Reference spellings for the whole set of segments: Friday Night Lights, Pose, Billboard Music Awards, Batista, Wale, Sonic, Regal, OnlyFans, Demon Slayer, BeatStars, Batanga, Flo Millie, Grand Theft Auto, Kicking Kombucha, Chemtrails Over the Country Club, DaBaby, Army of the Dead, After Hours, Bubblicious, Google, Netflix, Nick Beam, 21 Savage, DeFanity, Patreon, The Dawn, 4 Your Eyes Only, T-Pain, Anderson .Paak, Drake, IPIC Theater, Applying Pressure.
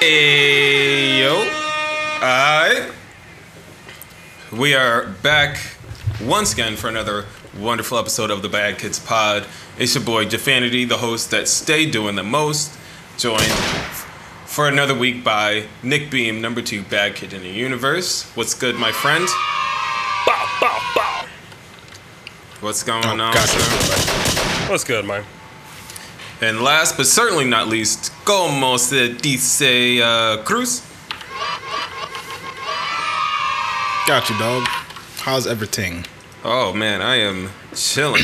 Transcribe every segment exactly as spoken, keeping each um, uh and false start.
Hey yo, alright. We are back once again for another wonderful episode of the Bad Kids Pod. It's your boy DeFanity, the host that stay doing the most, joined for another week by Nick Beam, number two bad kid in the universe. What's good, my friend? Bow, bow, bow. What's going oh, on? Gotcha. What's good, man? And last but certainly not least, como se dice, uh, Cruz? Got you, dog. How's everything? Oh, man, I am chilling.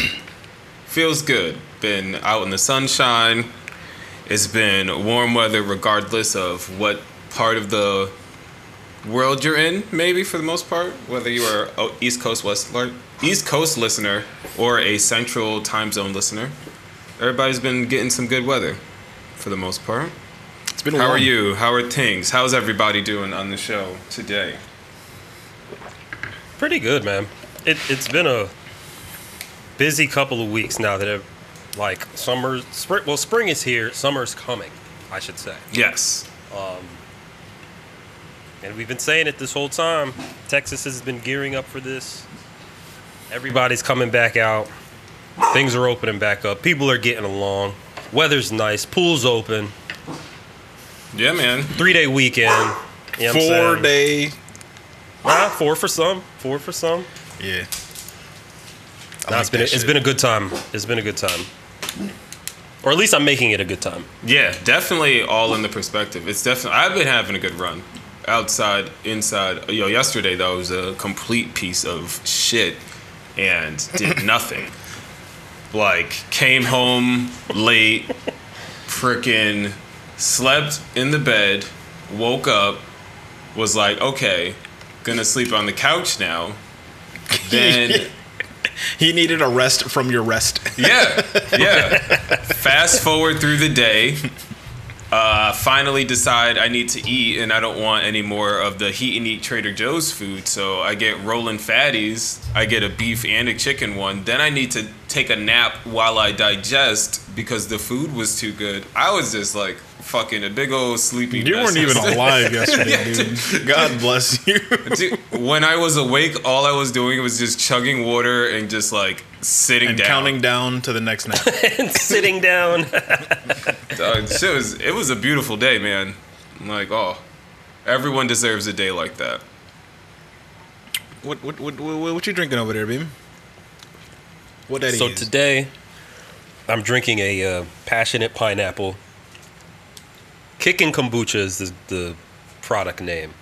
Feels good. Been out in the sunshine. It's been warm weather regardless of what part of the world you're in, maybe, for the most part. Whether you are an East Coast, West, East Coast listener or a Central Time Zone listener. Everybody's been getting some good weather, for the most part. It's been. How long. Are you? How are things? How's everybody doing on the show today? Pretty good, man. It, it's been a busy couple of weeks now that, it, like, summer, spring, well, spring is here. Summer's coming, I should say. Yes. Um, and we've been saying it this whole time. Texas has been gearing up for this. Everybody's coming back out. Things are opening back up. People are getting along. Weather's nice. Pool's open. Yeah, man. Three-day weekend. You know Four-day. Nah, four for some. Four for some. Yeah. Nah, like it's been a, it's been a good time. It's been a good time. Or at least I'm making it a good time. Yeah, definitely all in the perspective. It's definitely. I've been having a good run. Outside, inside. Yo, yesterday, though, was a complete piece of shit and did nothing. Like, came home late, freaking slept in the bed, woke up, was like, okay, gonna sleep on the couch now. Then he needed a rest from your rest. Yeah, yeah. Fast forward through the day, uh, finally decide I need to eat and I don't want any more of the heat and eat Trader Joe's food, so I get rolling fatties, I get a beef and a chicken one, then I need to take a nap while I digest because the food was too good. I was just like fucking a big old sleepy. You weren't even alive yesterday, yeah, dude. dude. God bless you. Dude, when I was awake, all I was doing was just chugging water and just like sitting and down. Counting down to the next nap. And sitting down. Dude, shit was, it was a beautiful day, man. I'm like, oh, everyone deserves a day like that. What, what, what, what, what you drinking over there, Beam? What that so is. Today, I'm drinking a uh, passionate pineapple. Kicking Kombucha is the, the product name.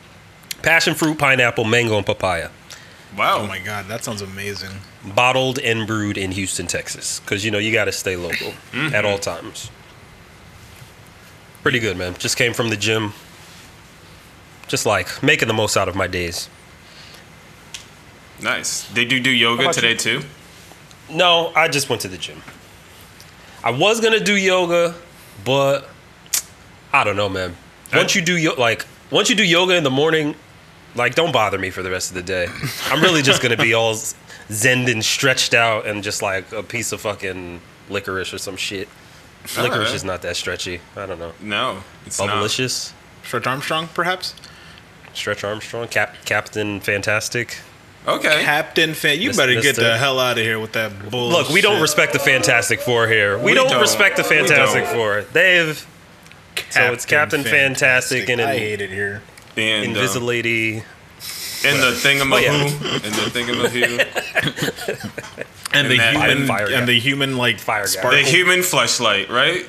Passion fruit, pineapple, mango, and papaya. Wow. Oh, my God. That sounds amazing. Bottled and brewed in Houston, Texas. Because, you know, you got to stay local mm-hmm. at all times. Pretty good, man. Just came from the gym. Just, like, making the most out of my days. Nice. Did you do yoga today, you? too? No, I just went to the gym. I was going to do yoga, but I don't know, man. Once you do yo- like once you do yoga in the morning, like don't bother me for the rest of the day. I'm really just going to be all zen and stretched out and just like a piece of fucking licorice or some shit. All licorice right. is not that stretchy. I don't know. No, it's not. Bubblicious. Stretch Armstrong, perhaps? Stretch Armstrong, Cap- Captain Fantastic. Okay. Captain Fan, you Mister better get the hell out of here with that bullshit. Look, we don't respect the Fantastic Four here. We, we don't, don't respect the Fantastic Four. They've Captain so it's Captain Fantastic, Fantastic and I hate it here. And Invisalady. Um, and the Thingamahoo. Oh, yeah. And the Thingamahoo. and, and the human fire and guy. the human like fire guy. The human fleshlight, right?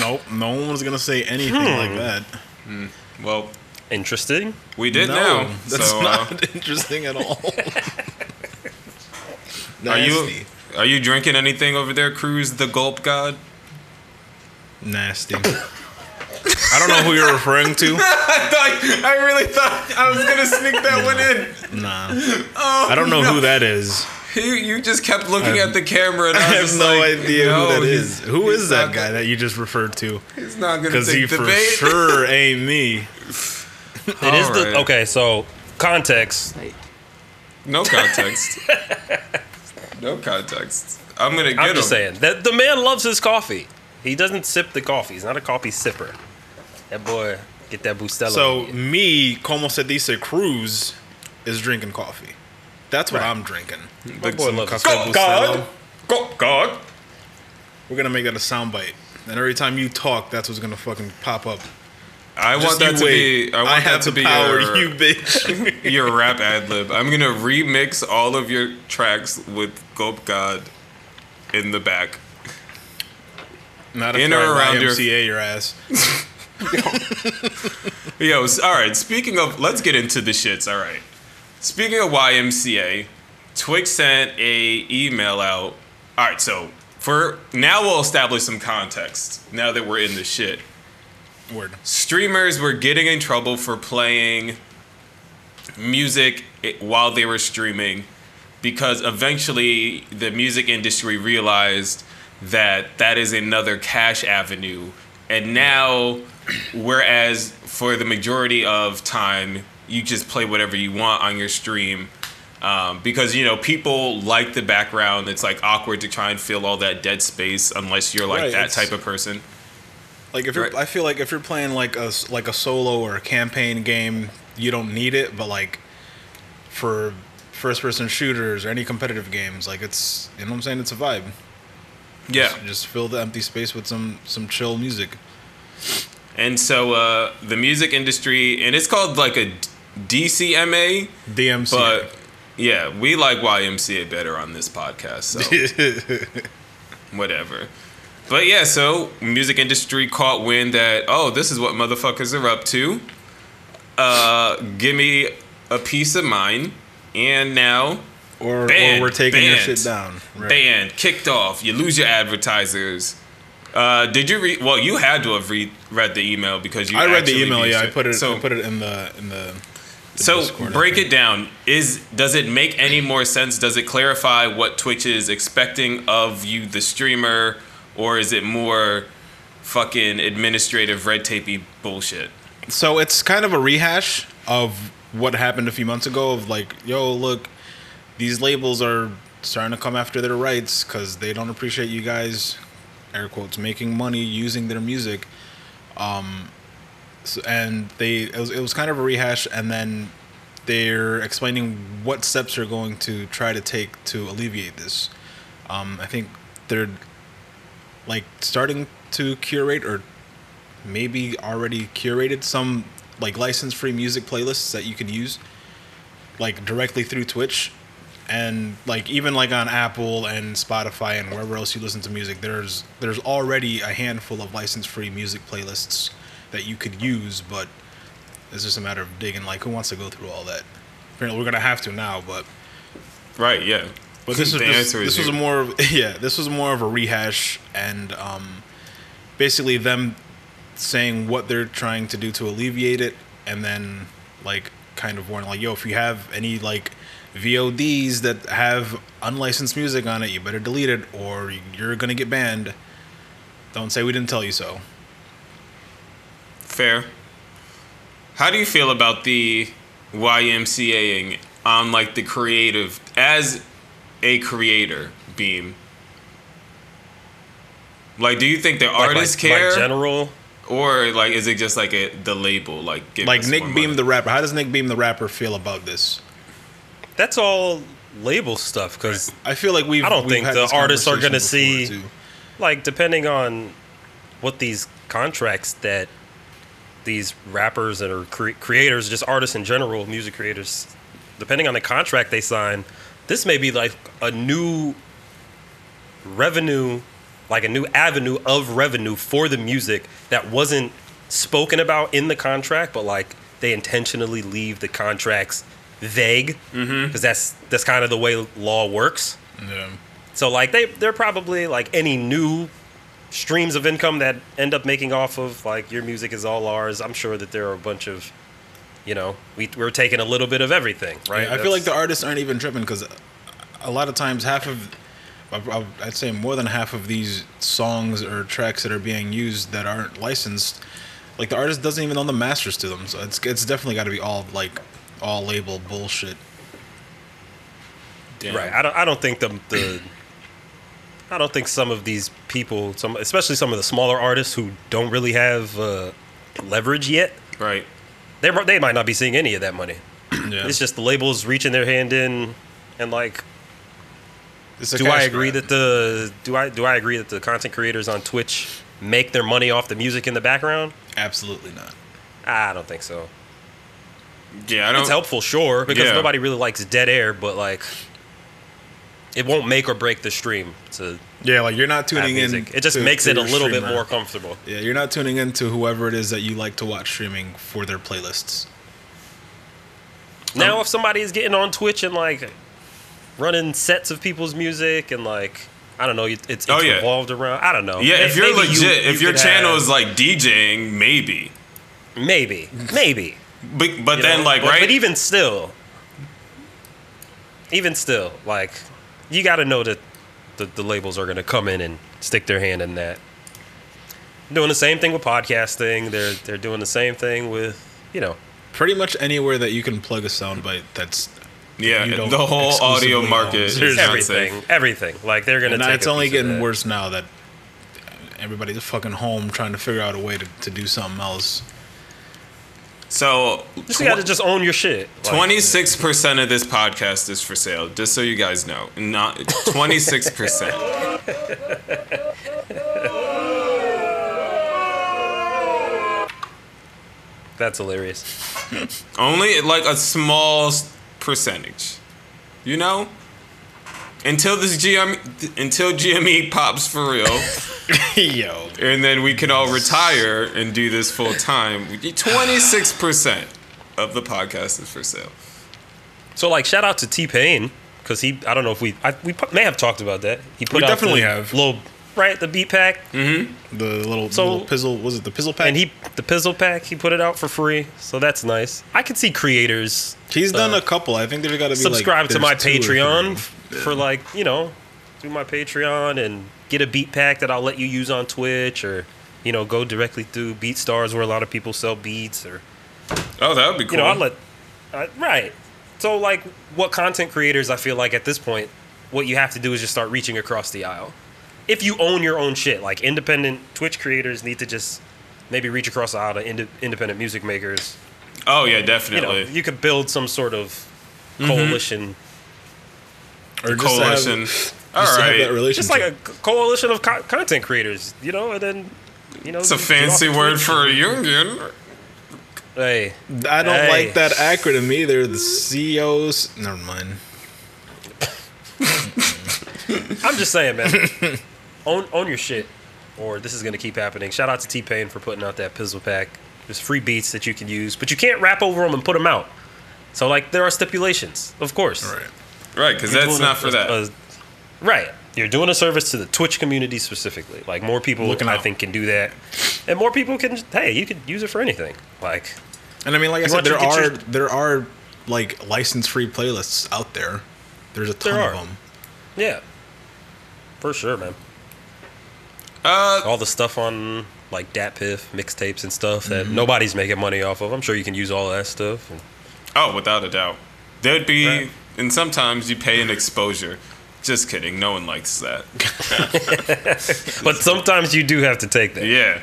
Nope. No one was gonna say anything hmm. like that. Mm. Well, interesting. We did no, now. That's so, not uh, interesting at all. are you are you drinking anything over there, Cruz? The Gulp God. Nasty. I don't know who you're referring to. I thought, I really thought I was gonna sneak that no, one in. Nah. Oh, I don't know no. who that is. You you just kept looking I'm, at the camera, and I, was I have just no like, idea no, who that is. Who is that guy that you just referred to? He's not gonna take he the for bait. Sure ain't me. It All is right. the okay. So context. No context. no context. I'm gonna get him. I'm just him. saying that the man loves his coffee. He doesn't sip the coffee. He's not a coffee sipper. That boy Get that Bustelo. So me, Como se dice, Cruz is drinking coffee. That's what right. I'm drinking. My boy loves Go God. Go God. We're going to make that a soundbite. And every time you talk, that's what's going to fucking pop up. I Just want that to wait. be. I want I that to be power, your, you bitch. your rap ad lib. I'm gonna remix all of your tracks with Gulp God in the back. Not in or around your M C A, your ass. Yo, yo, all right. Speaking of, let's get into the shits. All right. Speaking of Y M C A, Twix sent a email out. All right. So for now, we'll establish some context. Now that we're in the shit. Word. Streamers were getting in trouble for playing music while they were streaming because eventually the music industry realized that that is another cash avenue. And now, whereas for the majority of time, you just play whatever you want on your stream um, because, you know, people like the background. It's like awkward to try and fill all that dead space unless you're like right, that type of person. Like if you're, right. I feel like if you're playing like a like a solo or a campaign game, you don't need it. But like for first-person shooters or any competitive games, like it's you know what I'm saying. It's a vibe. Yeah, just, just fill the empty space with some some chill music. And so uh, the music industry, and it's called like a D C M A, D M C A. But yeah, we like Y M C A better on this podcast. So whatever. But yeah, so music industry caught wind that, oh, this is what motherfuckers are up to. Uh, give me a piece of mine. And now, or, banned, or we're taking banned, your shit down. Right. Banned, kicked off. You lose your advertisers. Uh, did you read? Well, you had to have read read the email because you. I read the email. Yeah, it. I put it. So, I put it in the in the. the so Discord, break it down. Is does it make any more sense? Does it clarify what Twitch is expecting of you, the streamer? Or is it more fucking administrative red tapey bullshit? So it's kind of a rehash of what happened a few months ago of like, yo, look, these labels are starting to come after their rights because they don't appreciate you guys, air quotes, making money using their music. Um, so, and they it was, it was kind of a rehash. And then they're explaining what steps they're going to try to take to alleviate this. Um, I think they're... like starting to curate or maybe already curated some like license-free music playlists that you can use like directly through Twitch and like even like on Apple and Spotify and wherever else you listen to music, there's there's already a handful of license-free music playlists that you could use, but it's just a matter of digging like who wants to go through all that. Apparently we're gonna have to now, but right, yeah. But this, was, this, this was more of, yeah, this was more of a rehash and um, basically them saying what they're trying to do to alleviate it and then like kind of warning like, yo, if you have any like V O Ds that have unlicensed music on it, you better delete it or you're going to get banned. Don't say we didn't tell you so. Fair. How do you feel about the Y M C A-ing on like the creative as... a creator, Beam? Like, do you think the like, artists like, care? Like general? Or, like, is it just, like, a, the label? Like, give like Nick Beam money. The rapper. How does Nick Beam the rapper feel about this? That's all label stuff, because... I feel like we've I don't we've think the artists are going to see... Too. Like, depending on what these contracts that these rappers and or cre- creators, just artists in general, music creators, depending on the contract they sign... This may be like a new revenue, like a new avenue of revenue for the music that wasn't spoken about in the contract, but like they intentionally leave the contracts vague because mm-hmm. that's that's kind of the way law works. Yeah. So like they they're probably like any new streams of income that end up making off of like your music is all ours. I'm sure that there are a bunch of. You know, we, we're taking a little bit of everything, right? Yeah, I That's, feel like the artists aren't even tripping because a lot of times half of, I'd say more than half of these songs or tracks that are being used that aren't licensed, like the artist doesn't even own the masters to them. So it's it's definitely got to be all like all label bullshit. Damn. Right. I don't I don't think the the I don't think some of these people, some especially some of the smaller artists who don't really have uh, leverage yet. Right. They they might not be seeing any of that money. Yeah. It's just the labels reaching their hand in and like. Do I agree grab. that the do I do I agree that the content creators on Twitch make their money off the music in the background? Absolutely not. I don't think so. Yeah, I don't. It's helpful, sure, because yeah. nobody really likes dead air, but like, it won't make or break the stream. To yeah, like you're not tuning in. It just to, makes to it a little streamer. bit more comfortable. Yeah, you're not tuning in to whoever it is that you like to watch streaming for their playlists. Now, um, if somebody is getting on Twitch and like. Running sets of people's music and like I don't know, it's, it's oh, yeah. revolved around. I don't know. Yeah, if you're maybe legit, you, if you your channel have, is like DJing, maybe, maybe, maybe. But but you then know? like but, right. But even still, even still, like you got to know that the, the labels are gonna come in and stick their hand in that. Doing the same thing with podcasting. They're they're doing the same thing with you know pretty much anywhere that you can plug a soundbite that's. Yeah, the whole audio market is everything. Everything. Like they're gonna. And take it's only getting worse now that everybody's fucking home trying to figure out a way to, to do something else. So you tw- got to just own your shit. Twenty-six percent of this podcast is for sale, just so you guys know. Not twenty-six percent. That's hilarious. Only like a small. Percentage, you know. Until this G M, until G M E pops for real, yo, and then we can all retire and do this full time. Twenty-six percent of the podcast is for sale. So, like, shout out to T Pain because he, I don't know if we, I, we may have talked about that. He put we out definitely the have little right the beat pack, mm-hmm. the little so, little pizzle was it the pizzle pack? And he the pizzle pack he put it out for free, so that's nice. I can see creators. He's done uh, a couple. I think there's got to be subscribe like, to my Patreon for like you know, do my Patreon and get a beat pack that I'll let you use on Twitch or you know go directly through BeatStars where a lot of people sell beats or. Oh, that would be cool. You know, I'll let uh, right. So like, what content creators I feel like at this point, what you have to do is just start reaching across the aisle. If you own your own shit, like independent Twitch creators need to just maybe reach across the aisle to ind- independent music makers. Oh yeah, definitely. You know, you could build some sort of coalition, mm-hmm. or just coalition. Have, All just right, that just like a coalition of co- content creators, you know, and then you know. It's a fancy word for a union. Hey, I don't hey. like that acronym either. The C E Os. Never mind. I'm just saying, man. own own your shit, or this is gonna keep happening. Shout out to T-Pain for putting out that pizzle pack. There's free beats that you can use, but you can't rap over them and put them out. So, like, there are stipulations, of course. Right, right, because that's not a, for that. A, right, you're doing a service to the Twitch community specifically. Like, more people, Looking I out. think, can do that, and more people can. Hey, you could use it for anything. Like, and I mean, like I said, there are your, there are like license-free playlists out there. There's a ton there of them. Yeah, for sure, man. Uh, all the stuff on. Like DatPiff mixtapes and stuff that mm-hmm. nobody's making money off of. I'm sure you can use all that stuff. Oh, without a doubt. There'd be, right. and sometimes you pay an exposure. Just kidding. No one likes that. But sometimes you do have to take that. Yeah.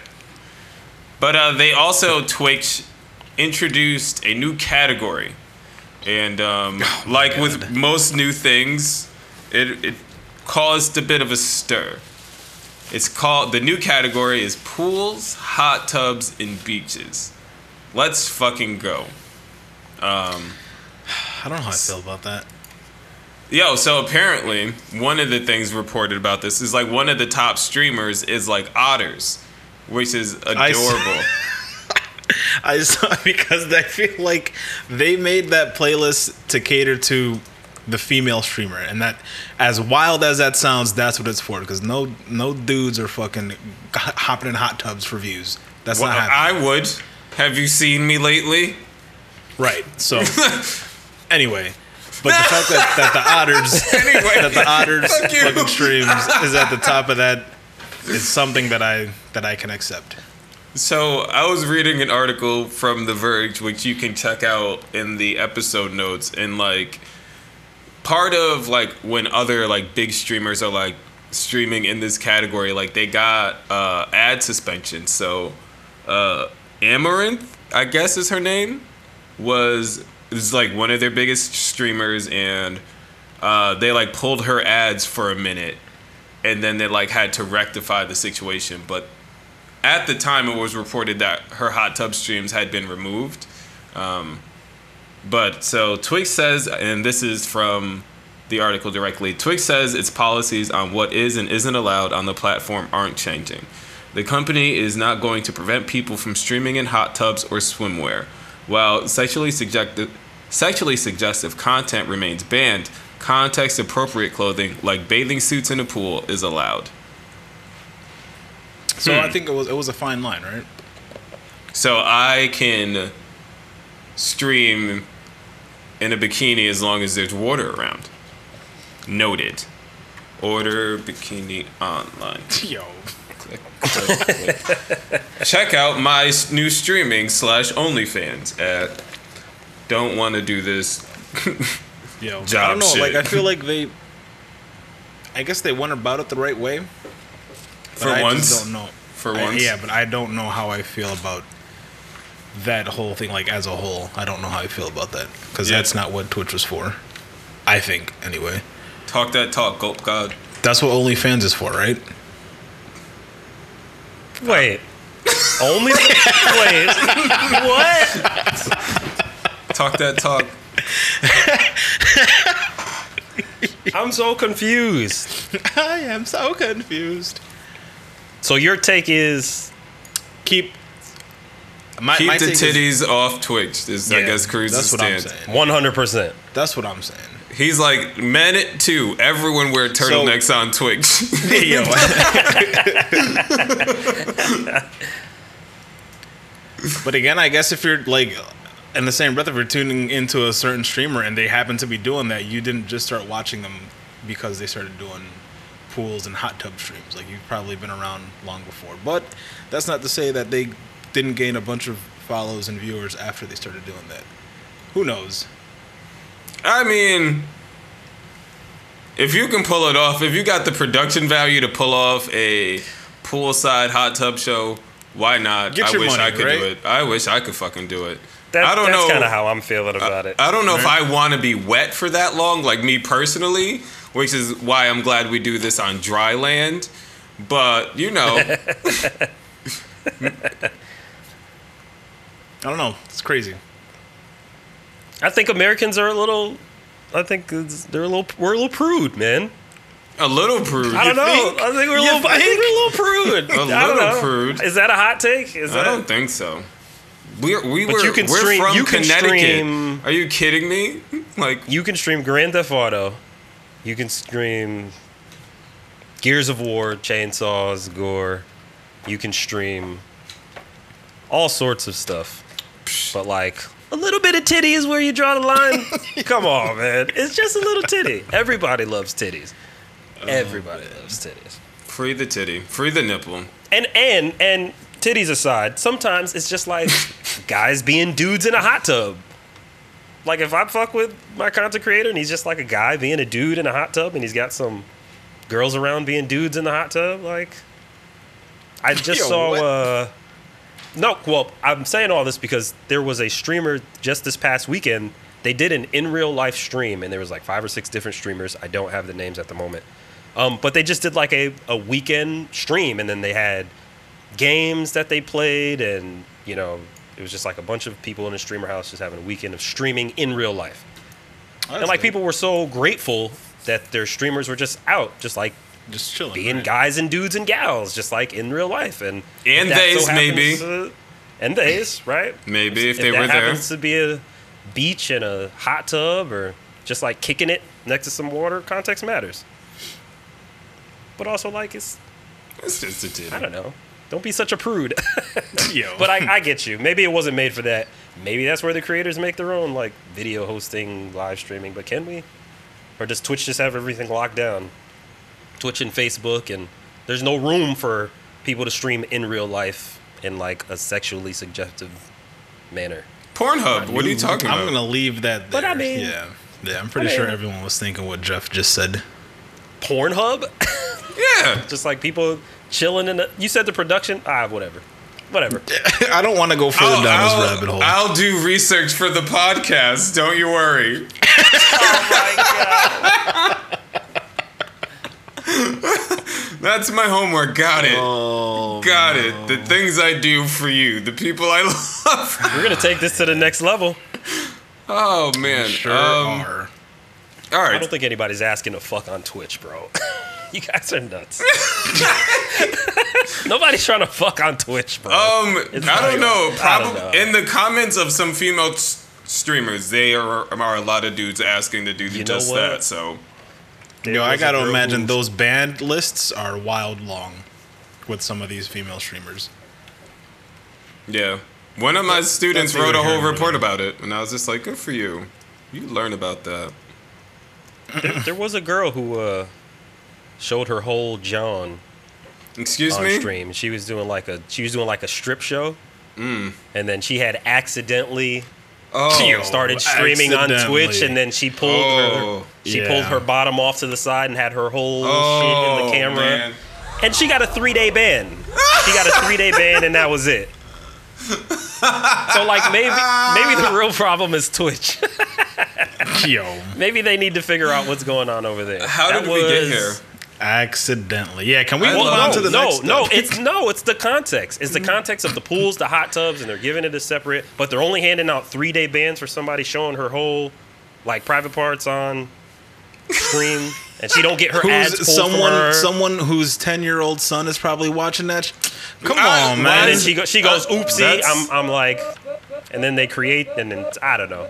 But uh, they also, Twitch, introduced a new category. And um, oh, like God. with most new things, it, it caused a bit of a stir. It's called, the new category is pools, hot tubs, and beaches. Let's fucking go. Um, I don't know how I feel about that. Yo, so apparently, one of the things reported about this is like one of the top streamers is like Otters, which is adorable. I saw, I saw because I feel like they made that playlist to cater to the female streamer, and that, as wild as that sounds, that's what it's for. Because no, no dudes are fucking hopping in hot tubs for views. That's well, not happening. I would. Have you seen me lately? Right. So, anyway, but the fact that, that the Otters, anyway, that the Otters fucking streams is at the top of that is something that I that I can accept. So I was reading an article from The Verge, which you can check out in the episode notes, and like. Part of, like, when other, like, big streamers are, like, streaming in this category, like, they got uh, ad suspension. So, uh, Amaranth I guess is her name, was is like one of their biggest streamers, and uh, they like pulled her ads for a minute, and then they like had to rectify the situation. But at the time, it was reported that her hot tub streams had been removed. Um, but so Twix says, and this is from the article directly, Twix says its policies on what is and isn't allowed on the platform aren't changing. The company is not going to prevent people from streaming in hot tubs or swimwear. While sexually suggestive, sexually suggestive content remains banned, context-appropriate clothing, like bathing suits in a pool, is allowed. So hmm. I think it was it was a fine line, right? So I can stream in a bikini as long as there's water around. Noted. Order bikini online. Yo. Check out my new streaming slash OnlyFans at don't want to do this Yo, job I don't know. Shit. Like, I feel like they, I guess they went about it the right way. For I once, just don't know. For I, once, yeah, but I don't know how I feel about that whole thing. Like as a whole, I don't know how I feel about that because yeah. that's not what Twitch was for. I think anyway. Talk that talk, gulp God. That's what OnlyFans is for, right? Wait. Only wait. What? Talk that talk. I'm so confused. I am so confused. So your take is keep my, keep my the titties is, off Twitch. Is yeah, I guess Cruz's stance. one hundred percent. That's what I'm saying. He's like, man, it too. Everyone wear turtlenecks so, on Twitch. But again, I guess if you're like, in the same breath, if you're tuning into a certain streamer and they happen to be doing that, you didn't just start watching them because they started doing pools and hot tub streams. Like, you've probably been around long before. But that's not to say that they didn't gain a bunch of follows and viewers after they started doing that. Who knows? I mean, if you can pull it off, if you got the production value to pull off a poolside hot tub show, why not? Get your I wish money, I could right? do it. I wish I could fucking do it. That, I don't that's kind of how I'm feeling about I, it. I don't know right? if I want to be wet for that long, like me personally, which is why I'm glad we do this on dry land. But, you know. I don't know. It's crazy. I think Americans are a little, I think they're a little, we're a little prude, man. A little prude. I don't you know. Think? I think we're a you little, think? I think we're a little prude. a little know. Prude. Is that a hot take? Is that I don't a, think so. We're, we but were, you can we're stream, from you Connecticut. Stream, are you kidding me? Like you can stream Grand Theft Auto. You can stream Gears of War, chainsaws, gore. You can stream all sorts of stuff. But like... a little bit of titty is where you draw the line. Come on, man. It's just a little titty. Everybody loves titties. Everybody oh, loves titties. Free the titty. Free the nipple. And and and titties aside, sometimes it's just like guys being dudes in a hot tub. Like if I fuck with my content creator and he's just like a guy being a dude in a hot tub and he's got some girls around being dudes in the hot tub, like I just Yo, saw what? uh No, well, I'm saying all this because there was a streamer just this past weekend. They did an in-real-life stream, and there was like five or six different streamers. I don't have the names at the moment. Um, but they just did like a, a weekend stream, and then they had games that they played, and, you know, it was just like a bunch of people in a streamer house just having a weekend of streaming in real life. Honestly. And, like, people were so grateful that their streamers were just out, just like, just chilling, being right? guys and dudes and gals, just like in real life, and and theys so maybe, uh, and theys right? Maybe if, if they that were there. Happens to be a beach and a hot tub, or just like kicking it next to some water. Context matters, but also like it's, it's just a titty. I don't know. Don't be such a prude. Yo. But I, I get you. Maybe it wasn't made for that. Maybe that's where the creators make their own like video hosting, live streaming. But can we? Or does Twitch just have everything locked down? Twitch and Facebook, and there's no room for people to stream in real life in like a sexually suggestive manner. Pornhub, what are you talking I'm about? I'm gonna leave that there. But I mean, yeah, yeah, I'm pretty I mean, sure everyone was thinking what Jeff just said. Pornhub? Yeah, just like people chilling in the. You said the production, ah, whatever. whatever. I don't want to go further I'll, down I'll, this rabbit hole. I'll do research for the podcast. Don't you worry. Oh, my God. That's my homework. Got it. Oh, Got no. it. The things I do for you. The people I love. We're going to take this to the next level. Oh, man. We sure um, are. All right. I don't think anybody's asking a fuck on Twitch, bro. You guys are nuts. Nobody's trying to fuck on Twitch, bro. Um, it's I don't know. Probably in the comments of some female t- streamers, they are, are a lot of dudes asking to do you just that. So, there no, I gotta imagine those banned lists are wild long with some of these female streamers. Yeah, one of my that's, students that's wrote a whole report about it, and I was just like, "Good for you, you learn about that." There, there was a girl who uh, showed her whole John. Excuse on me? Stream. She was doing like a she was doing like a strip show, mm. and then she had accidentally oh, she started streaming on Twitch, and then she pulled oh, her she yeah. pulled her bottom off to the side and had her whole oh, shit in the camera, man. And she got a three day ban. She got a three day ban, and that was it. So like maybe maybe the real problem is Twitch. Yo, maybe they need to figure out what's going on over there. How that did was, we get here? Accidentally. Yeah, can we move on to the no, next No, no, it's no, it's the context. It's the context of the pools, the hot tubs, and they're giving it a separate, but they're only handing out three day bans for somebody showing her whole like private parts on stream. And she don't get her who's, ads pulled someone, for her. Someone whose ten-year-old son is probably watching that. Come uh, on, man. And then she, go, she goes, oopsie. I'm, I'm like, and then they create, and then, I don't know.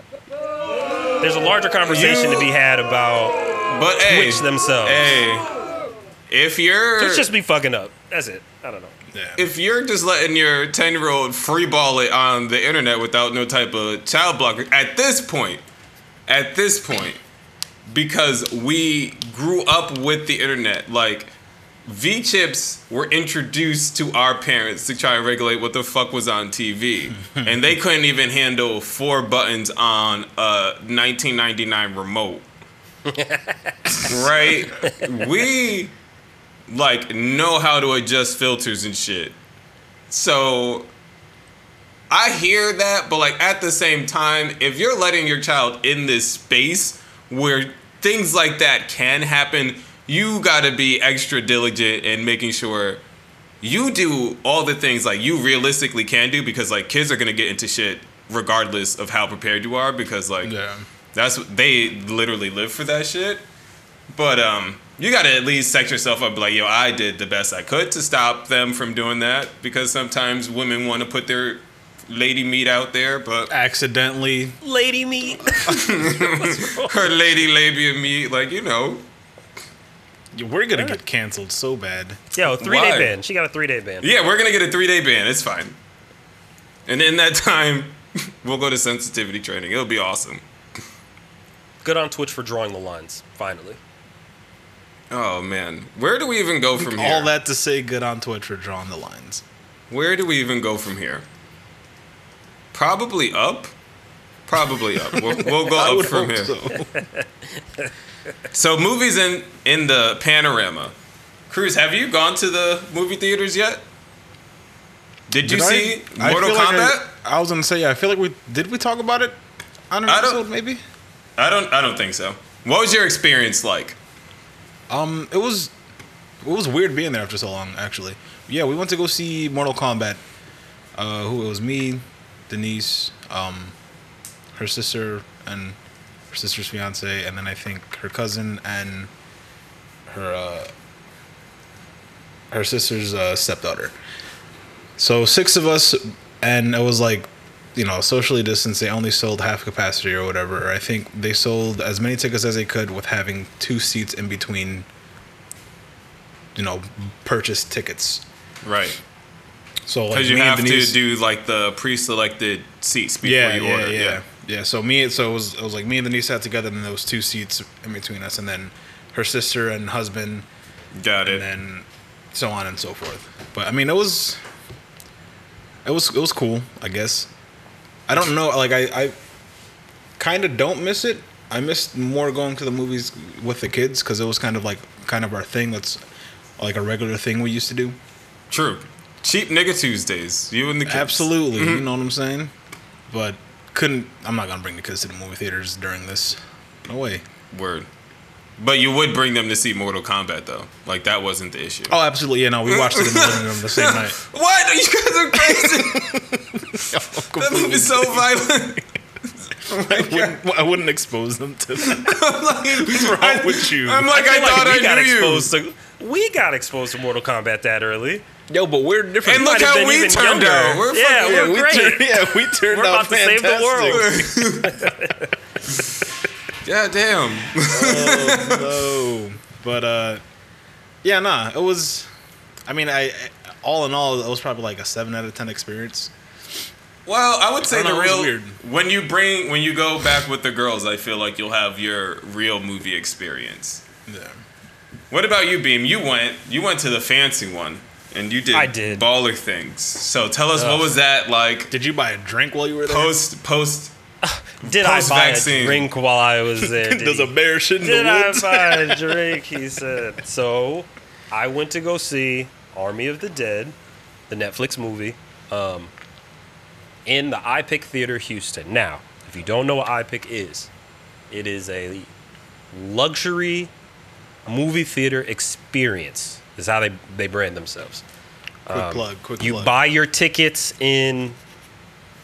There's a larger conversation you, to be had about but Twitch hey, themselves. Hey. If you're... Twitch just be fucking up. That's it. I don't know. Yeah. If you're just letting your ten-year-old free ball it on the internet without no type of child blocker, at this point, at this point, because we grew up with the internet, like, V-chips were introduced to our parents to try and regulate what the fuck was on T V. And they couldn't even handle four buttons on a nineteen ninety-nine remote. Right? We... like, know how to adjust filters and shit. So, I hear that, but, like, at the same time, if you're letting your child in this space where things like that can happen, you gotta be extra diligent in making sure you do all the things, like, you realistically can do, because, like, kids are gonna get into shit regardless of how prepared you are, because, like, yeah. that's they literally live for that shit. But, um... you gotta at least set yourself up like, yo, I did the best I could to stop them from doing that, because sometimes women want to put their lady meat out there, but accidentally lady meat, her lady labia meat, like, you know, we're gonna get canceled so bad. Yo, three Why? day ban. She got a three day ban. Yeah, we're gonna get a three day ban. It's fine. And in that time, we'll go to sensitivity training. It'll be awesome. Good on Twitch for drawing the lines. Finally. Oh, man. Where do we even go from here? All that to say good on Twitch for drawing the lines. Where do we even go from here? Probably up. Probably up. We'll, we'll go up from here. So. So movies in, in the panorama. Cruz, have you gone to the movie theaters yet? Did you did see I, Mortal I Kombat? Like I, I was going to say, I feel like we... Did we talk about it on an I episode, maybe? I don't. I don't think so. What was your experience like? Um, it was, it was weird being there after so long, actually. Yeah, we went to go see Mortal Kombat. Uh, who it was me, Denise, um, her sister and her sister's fiance, and then I think her cousin and her uh, her sister's uh, stepdaughter. So six of us, and it was like, you know, socially distanced. They only sold half capacity or whatever. I think they sold as many tickets as they could with having two seats in between, you know, purchased tickets. Right. So because like, you have Denise, to do like the pre-selected seats before yeah, you yeah, order. Yeah, yeah, yeah. So me, so it was, it was like me and Denise sat together, and there was two seats in between us, and then her sister and husband. Got it. And then so on and so forth. But I mean, it was, it was, it was cool, I guess. I don't know, like, I, I kind of don't miss it. I miss more going to the movies with the kids, because it was kind of, like, kind of our thing. That's, like, a regular thing we used to do. True. Cheap nigga Tuesdays. You and the kids. Absolutely. Mm-hmm. You know what I'm saying? But couldn't... I'm not going to bring the kids to the movie theaters during this. No way. Word. But you would bring them to see Mortal Kombat, though. Like, that wasn't the issue. Oh, absolutely. Yeah, no, we watched it in the, the same night. What? You guys are crazy. That movie's so violent. Oh I, wouldn't, I wouldn't expose them to that. What's wrong I, with you? I'm like, I, I thought like I got knew exposed you. To, we got exposed to Mortal Kombat that early. Yo, but we're different. And look how we turned younger. Out. We're yeah, fucking, yeah, we're great. Turned, yeah, we turned we're out fantastic. We're about to save the world. Yeah, damn. Oh, no. But, uh, yeah, nah. It was, I mean, I all in all, it was probably like a seven out of ten experience. Well, I would say I the know, real when you bring when you go back with the girls, I feel like you'll have your real movie experience. Yeah. What about you, Beam? You went you went to the fancy one and you did, I did. Baller things. So tell us, uh, what was that like? Did you buy a drink while you were there? Post post uh, Did post I buy vaccine. A drink while I was there? Does a bear shit in did the woods? Did I buy a drink? He said. So I went to go see Army of the Dead, the Netflix movie. Um In the I P I C Theater, Houston. Now, if you don't know what I P I C is, it is a luxury movie theater experience. Is how they, they brand themselves. Quick um, plug, quick you plug. You buy your tickets in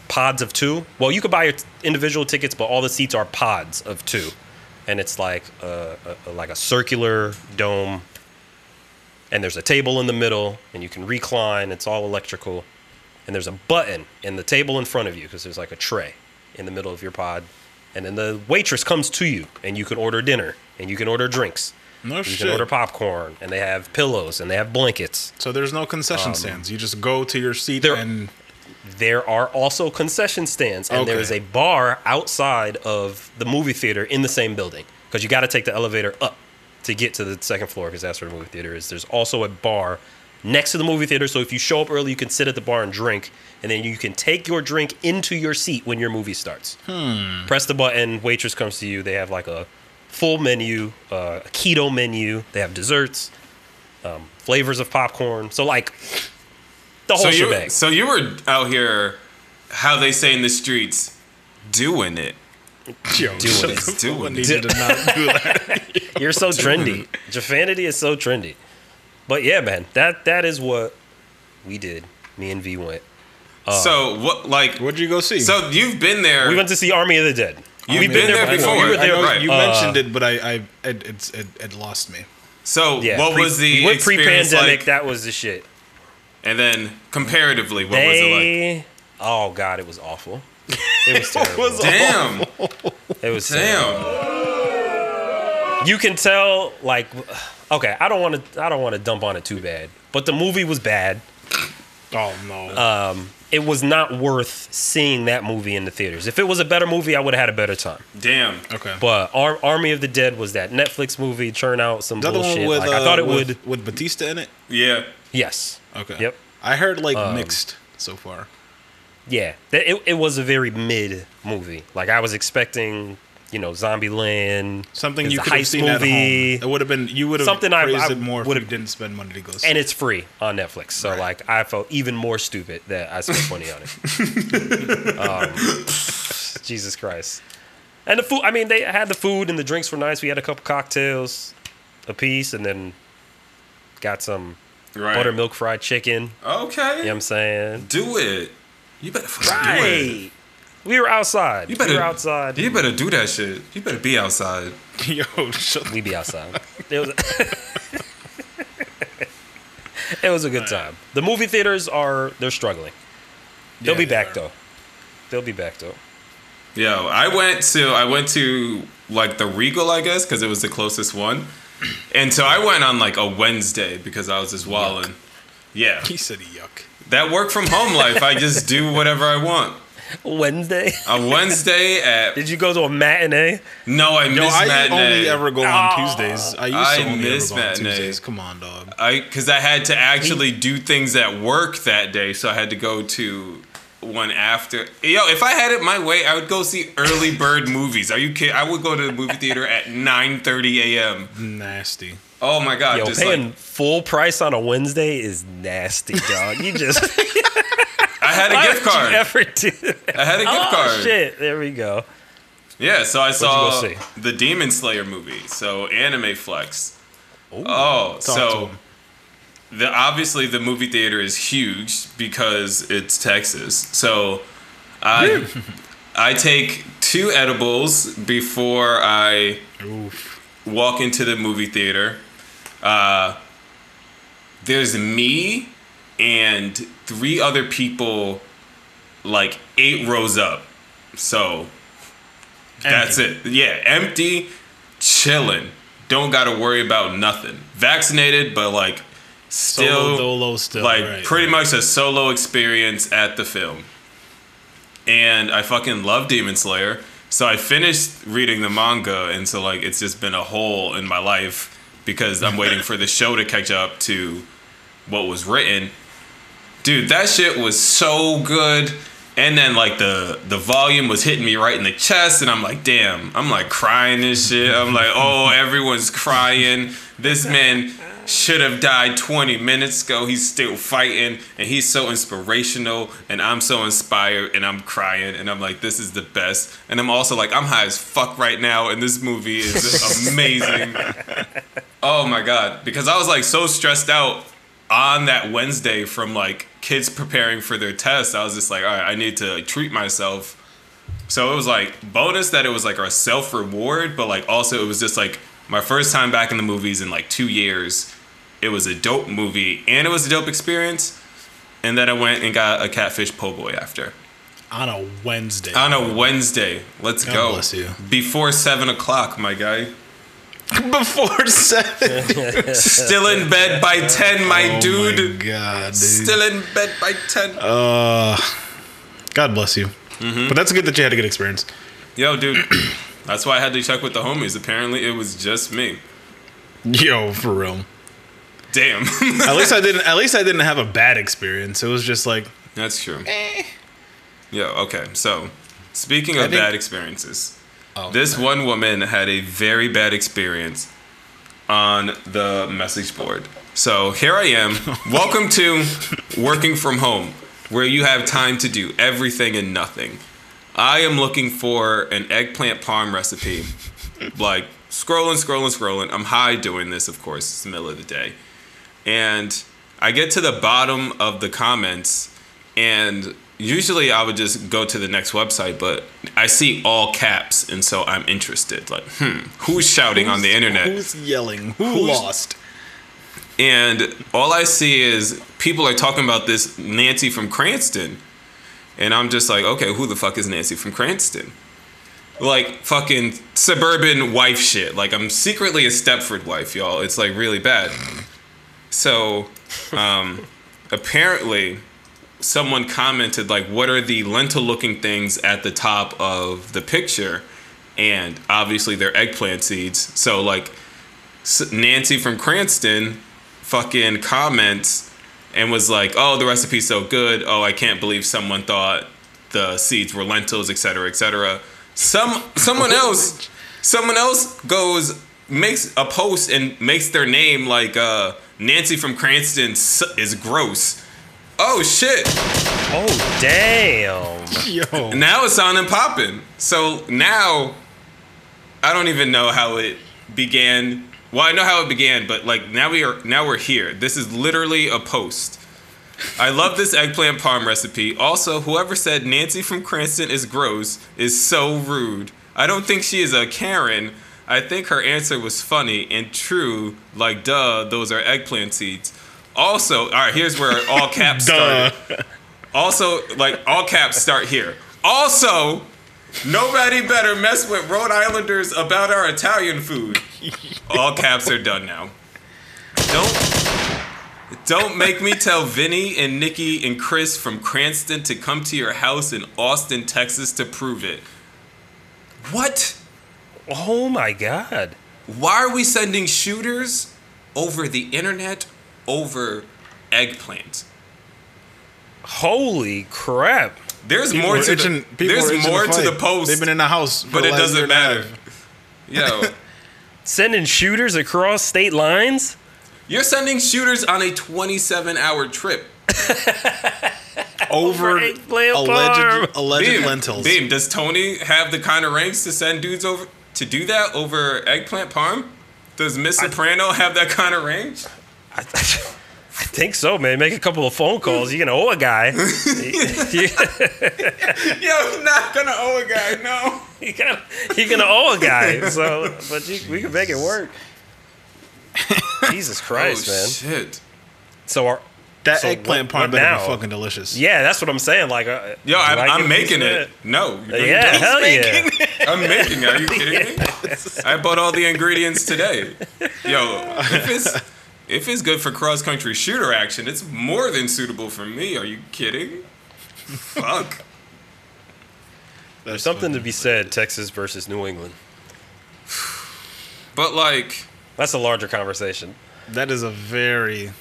pods of two. Well, you could buy your t- individual tickets, but all the seats are pods of two, and it's like a, a, like a circular dome, and there's a table in the middle, and you can recline. It's all electrical. And there's a button in the table in front of you because there's like a tray in the middle of your pod. And then the waitress comes to you and you can order dinner and you can order drinks. No you shit. You can order popcorn and they have pillows and they have blankets. So there's no concession um, stands. You just go to your seat there, and... There are also concession stands. And okay. There is a bar outside of the movie theater in the same building because you got to take the elevator up to get to the second floor because that's where the movie theater is. There's also a bar next to the movie theater, so if you show up early, you can sit at the bar and drink, and then you can take your drink into your seat when your movie starts. Hmm. Press the button, waitress comes to you. They have like a full menu, uh, a keto menu. They have desserts, um, flavors of popcorn. So like the whole so you, shebang. So you were out here, how they say in the streets, doing it. Yo, doing it. Doing it. You to not do that. Yo, you're so trendy. DeFanity is so trendy. But yeah, man, that that is what we did. Me and V went. Um, so what? Like, what'd you go see? So you've been there. We went to see Army of the Dead. You've been, been there before. before. You were there, I know, right? You mentioned uh, it, but I, I it, it's, it, it lost me. So yeah, what pre, was the we went experience pre-pandemic? Like? That was the shit. And then comparatively, what they, was it like? Oh God, it was awful. It was terrible. It was Damn. Awful. It was Damn. Terrible. You can tell, like. Okay, I don't want to. I don't want to dump on it too bad, but the movie was bad. Oh no! Um, it was not worth seeing that movie in the theaters. If it was a better movie, I would have had a better time. Damn. Okay. But Ar- Army of the Dead was that Netflix movie. Churn out some bullshit. With, like uh, I thought it with, would. With Batista in it. Yeah. Yes. Okay. Yep. I heard like um, mixed so far. Yeah, it it was a very mid movie. Like I was expecting. You know, Zombieland. Something you could have seen movie. At home. It would have been, you would have something praised I, I it more if you didn't spend money to go see. And it's free on Netflix. So, right. Like, I felt even more stupid that I spent money on it. um, Jesus Christ. And the food, I mean, they had the food and the drinks were nice. We had a couple cocktails apiece and then got some right. buttermilk fried chicken. Okay. You know what I'm saying? Do it. You better fucking do it. We were outside. You better, we were outside. You better do that shit. You better be outside. Yo, shut up. We be outside. It was a, it was a good time. The movie theaters are, they're struggling. They'll yeah, be they back, are. Though. They'll be back, though. Yo, I went to, I went to, like, the Regal, I guess, because it was the closest one. And so I went on, like, a Wednesday because I was just wilding. Yeah. He said yuck. That work from home life, I just do whatever I want. Wednesday? A Wednesday at... Did you go to a matinee? No, I no, miss I matinee. I only ever go on oh. Tuesdays. I used to I only miss ever go matinee. On Tuesdays. Come on, dog. I Because I had to actually do things at work that day, so I had to go to one after. Yo, if I had it my way, I would go see early bird movies. Are you kidding? I would go to the movie theater at nine thirty a.m. Nasty. Oh my God. Yo, just paying like, full price on a Wednesday is nasty, dog. You just. I had a Why gift card. You ever do that? I had a gift oh, card. Oh, shit. There we go. Yeah, so I saw the Demon Slayer movie. So Anime Flex. Ooh, oh, so the obviously the movie theater is huge because it's Texas. So I I take two edibles before I Oof. walk into the movie theater. Uh, there's me and three other people, like eight rows up. So. Empty. That's it. Yeah, empty, chilling. Don't gotta worry about nothing. Vaccinated, but like still, solo, dolo still like right, pretty right. much a solo experience at the film. And I fucking love Demon Slayer, so I finished reading the manga, and so like it's just been a hole in my life because I'm waiting for the show to catch up to what was written. Dude, that shit was so good. And then, like, the, the volume was hitting me right in the chest, and I'm like, damn. I'm, like, crying and shit. I'm like, oh, everyone's crying. This man should have died twenty minutes ago. He's still fighting, and he's so inspirational, and I'm so inspired, and I'm crying, and I'm like, this is the best. And I'm also like, I'm high as fuck right now, and this movie is just amazing. Oh, my God. Because I was, like, so stressed out on that Wednesday from, like, kids preparing for their tests. I was just like, all right, I need to treat myself. So it was like bonus that it was like our self reward, but like also it was just like my first time back in the movies in like two years. It was a dope movie and it was a dope experience. And then I went and got a catfish po' boy after. On a Wednesday. On a Wednesday. Let's God go. Bless you. Before seven o'clock, my guy. Before seven. Still in bed by ten, my oh dude. Oh my God, dude. Still in bed by ten. Uh, God bless you. Mm-hmm. But that's good that you had a good experience. Yo, dude. That's why I had to check with the homies. Apparently, it was just me. Yo, for real. Damn. At least I didn't. At least I didn't have a bad experience. It was just like. That's true. Eh. Yo, okay. So, speaking of I bad think- experiences. Oh, this man. One woman had a very bad experience on the message board. So here I am. Welcome to working from home, where you have time to do everything and nothing. I am looking for an eggplant parm recipe. Like, scrolling, scrolling, scrolling. I'm high doing this, of course. It's the middle of the day. And I get to the bottom of the comments, and usually I would just go to the next website, but I see all caps, and so I'm interested. Like, hmm, who's shouting who's, on the internet? Who's yelling? Who who's, lost? And all I see is people are talking about this Nancy from Cranston. And I'm just like, okay, who the fuck is Nancy from Cranston? Like, fucking suburban wife shit. Like, I'm secretly a Stepford wife, y'all. It's, like, really bad. So, um, apparently someone commented, like, what are the lentil-looking things at the top of the picture? And obviously they're eggplant seeds. So, like, Nancy from Cranston fucking comments and was like, oh, the recipe's so good. Oh, I can't believe someone thought the seeds were lentils, et cetera, et cetera. Some, someone else, someone else goes, makes a post and makes their name, like, uh, Nancy from Cranston is gross. Oh, shit. Oh, damn. Yo. Now it's on and popping. So now, I don't even know how it began. Well, I know how it began, but like now we are now we're here. This is literally a post. I love this eggplant parm recipe. Also, whoever said Nancy from Cranston is gross is so rude. I don't think she is a Karen. I think her answer was funny and true. Like, duh, those are eggplant seeds. Also, all right, here's where all caps start. Also, like, all caps start here. Also, nobody better mess with Rhode Islanders about our Italian food. All caps are done now. Don't, don't make me tell Vinny and Nikki and Chris from Cranston to come to your house in Austin, Texas to prove it. What? Oh, my God. Why are we sending shooters over the internet? Over eggplant. Holy crap! There's people more to itching, the, there's more to the post. They've been in the house, but it doesn't matter. Yo, Sending shooters across state lines? You're sending shooters on a twenty-seven hour trip. Over alleged, alleged Beam, lentils. Beam, does Tony have the kind of ranks to send dudes over to do that over eggplant parm? Does Miss Soprano I, have that kind of range? I, I think so, man. Make a couple of phone calls. You're going to owe a guy. Yo, I'm not going to owe a guy, no. You gotta, you're going to owe a guy. So, but you, we can make it work. Jesus Christ, oh, man. Shit. So our... That so eggplant parm better now? Be fucking delicious. Yeah, that's what I'm saying. Like, uh, yo, I, I I'm making it. it. No, you're yeah, hell yeah, I'm making it. Are you kidding me? I bought all the ingredients today. Yo, if it's if it's good for cross country shooter action, it's more than suitable for me. Are you kidding? Fuck. There's something to be said. Texas versus New England. But like, that's a larger conversation. That is a very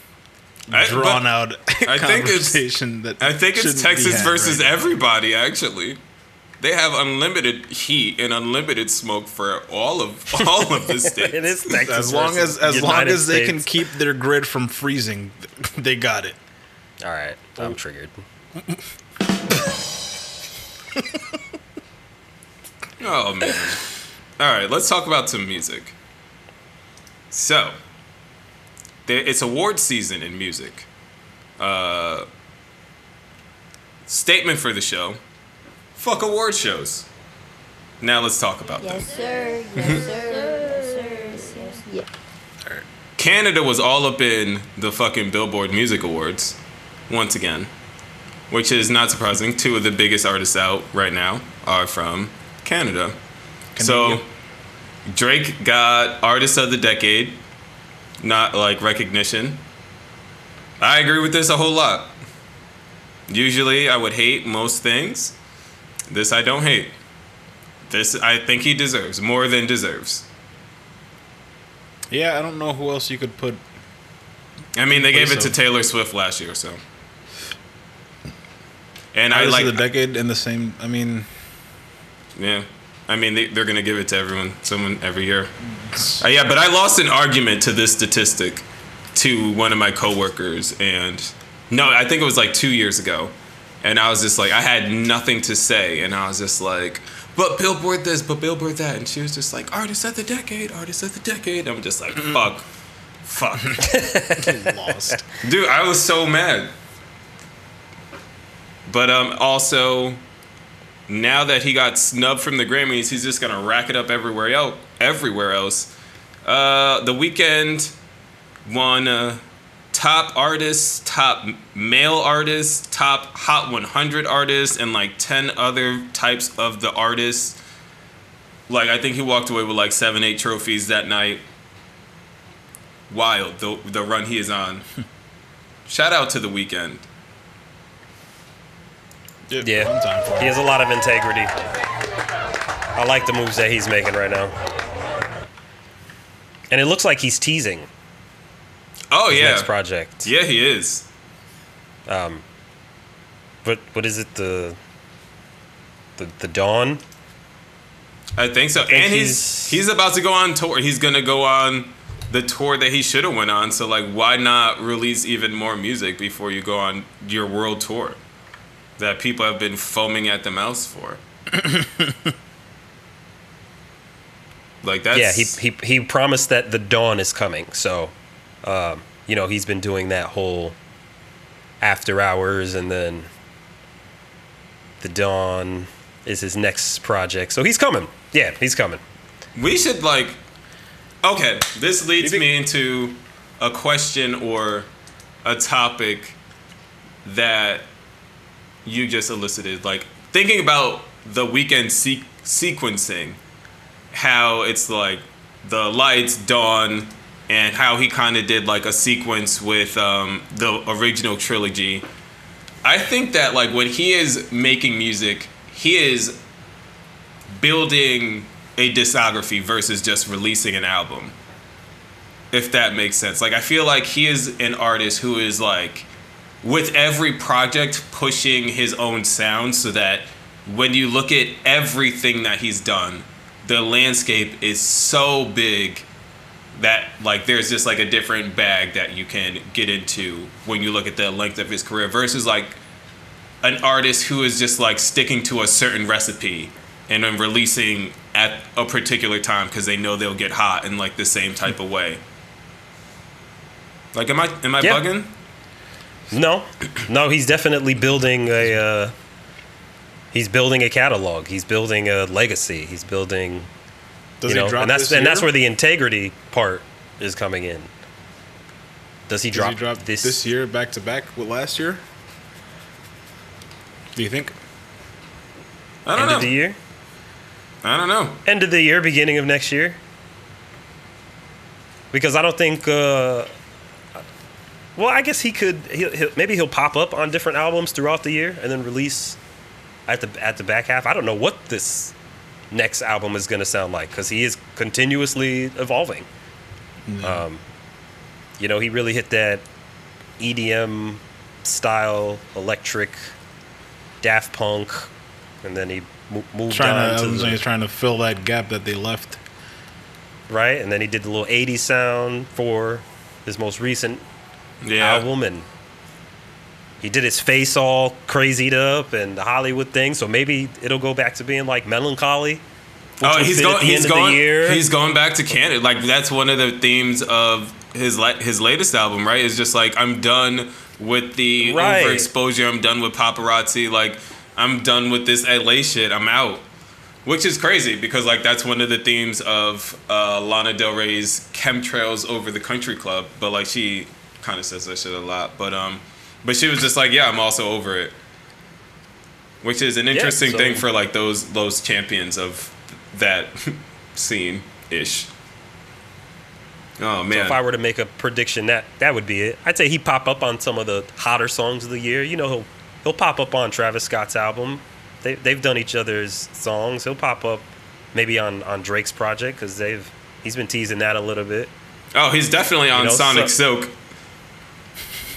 drawn I, out I conversation think it's, that I think it's Texas versus right everybody, actually. They have unlimited heat and unlimited smoke for all of all of the states. It is Texas as long as as United long as they States. Can keep their grid from freezing, they got it. All right, I'm triggered. Oh man! All right, let's talk about some music. So. It's award season in music. Uh, statement for the show. Fuck award shows. Now let's talk about yes, them. Sir, yes, sir, yes, sir. Yes, yes, yes. All right. Canada was all up in the fucking Billboard Music Awards, once again, which is not surprising. Two of the biggest artists out right now are from Canada. Canada. So Drake got Artist of the Decade. Not like recognition. I agree with this a whole lot. Usually I would hate most things. This I don't hate. This I think he deserves. More than deserves. Yeah, I don't know who else you could put. I mean, they gave it to Taylor Swift last year, so. And I like the decade in the same, I mean. Yeah. I mean, they, they're going to give it to everyone, someone every year. Uh, yeah, but I lost an argument to this statistic to one of my coworkers. And no, I think it was like two years ago. And I was just like, I had nothing to say. And I was just like, but Billboard this, but Billboard that. And she was just like, artist of the decade, artist of the decade. I'm just like, fuck, fuck. Lost. Dude, I was so mad. But um, also... Now that he got snubbed from the Grammys, he's just gonna rack it up everywhere else. Everywhere else, uh, The Weeknd won uh, top artist, top male artist, top Hot one hundred artist, and like ten other types of the artists. Like I think he walked away with like seven, eight trophies that night. Wild, the the run he is on. Shout out to The Weeknd. Yeah, yeah. He has a lot of integrity. I like the moves that he's making right now. And it looks like he's teasing. Oh, his yeah. Next project. Yeah, he is. Um, but what is it? The the, the Dawn? I think so. I think and he's, he's he's about to go on tour. He's going to go on the tour that he should have went on. So, like, why not release even more music before you go on your world tour? That people have been foaming at the mouth for. Like that's... Yeah, he, he he promised that the dawn is coming. So, um, you know, he's been doing that whole after hours and then the dawn is his next project. So he's coming. Yeah, he's coming. We should like... Okay, this leads me into a question or a topic that... You just elicited, like, thinking about the weekend se- sequencing, how it's, like, the lights, dawn, and how he kind of did, like, a sequence with um, the original trilogy. I think that, like, when he is making music, he is building a discography versus just releasing an album, if that makes sense. Like, I feel like he is an artist who is, like... with every project pushing his own sound so that when you look at everything that he's done, the landscape is so big that, like, there's just, like, a different bag that you can get into when you look at the length of his career versus, like, an artist who is just, like, sticking to a certain recipe and then releasing at a particular time because they know they'll get hot in, like, the same type of way. Like, am I am I yeah. bugging? No. No, he's definitely building a... Uh, he's building a catalog. He's building a legacy. He's building... Does you he know, drop and that's, this year? And that's where the integrity part is coming in. Does he Does drop, he drop this? this year back to back with last year? Do you think? I don't End know. End of the year? I don't know. End of the year, beginning of next year? Because I don't think... Uh, well, I guess he could... He'll, he'll, maybe he'll pop up on different albums throughout the year and then release at the at the back half. I don't know what this... next album is going to sound like because he is continuously evolving. Mm-hmm. Um, you know, he really hit that E D M style, electric, Daft Punk, and then he mo- moved trying on to. to the, he's trying to fill that gap that they left. Right, and then he did the little eighties sound for his most recent yeah. album, and he did his face all crazied up and the Hollywood thing, so maybe it'll go back to being like melancholy. Oh, he's going. He's going. He's going back to Canada. Like that's one of the themes of his la- his latest album, right? It's just like I'm done with the right. overexposure. I'm done with paparazzi. Like I'm done with this L A shit. I'm out, which is crazy because like that's one of the themes of uh, Lana Del Rey's Chemtrails Over the Country Club. But like she kind of says that shit a lot. But um. But she was just like, yeah, I'm also over it. Which is an interesting yeah, so. thing for, like, those those champions of that scene-ish. Oh, man. So if I were to make a prediction, that that would be it. I'd say he'd pop up on some of the hotter songs of the year. You know, he'll, he'll pop up on Travis Scott's album. They, they've done each other's songs. He'll pop up maybe on, on Drake's project because they've he's been teasing that a little bit. Oh, he's definitely on you know, Sonic so- Silk.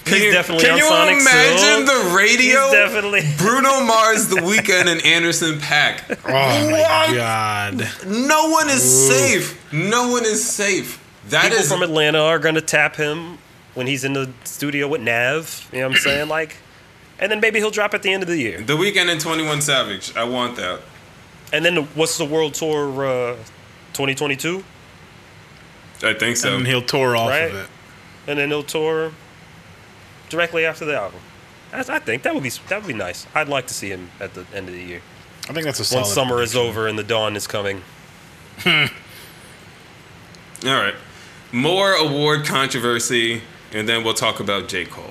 He's can you, definitely can on you Sonic imagine Silk? The radio? Definitely... Bruno Mars, The Weeknd, and Anderson .Paak. Oh, my God. No one is Ooh. safe. No one is safe. That People is... from Atlanta are going to tap him when he's in the studio with Nav. You know what I'm saying? Like, and then maybe he'll drop at the end of the year. The Weeknd and twenty-one Savage. I want that. And then the, what's the world tour uh, twenty twenty-two? I think so. And he'll tour off right? of it. And then he'll tour... directly after the album. That's, I think that would be that would be nice. I'd like to see him at the end of the year. I think that's a solid. Once summer prediction. Is over and the dawn is coming. All right. More award controversy, and then we'll talk about J. Cole.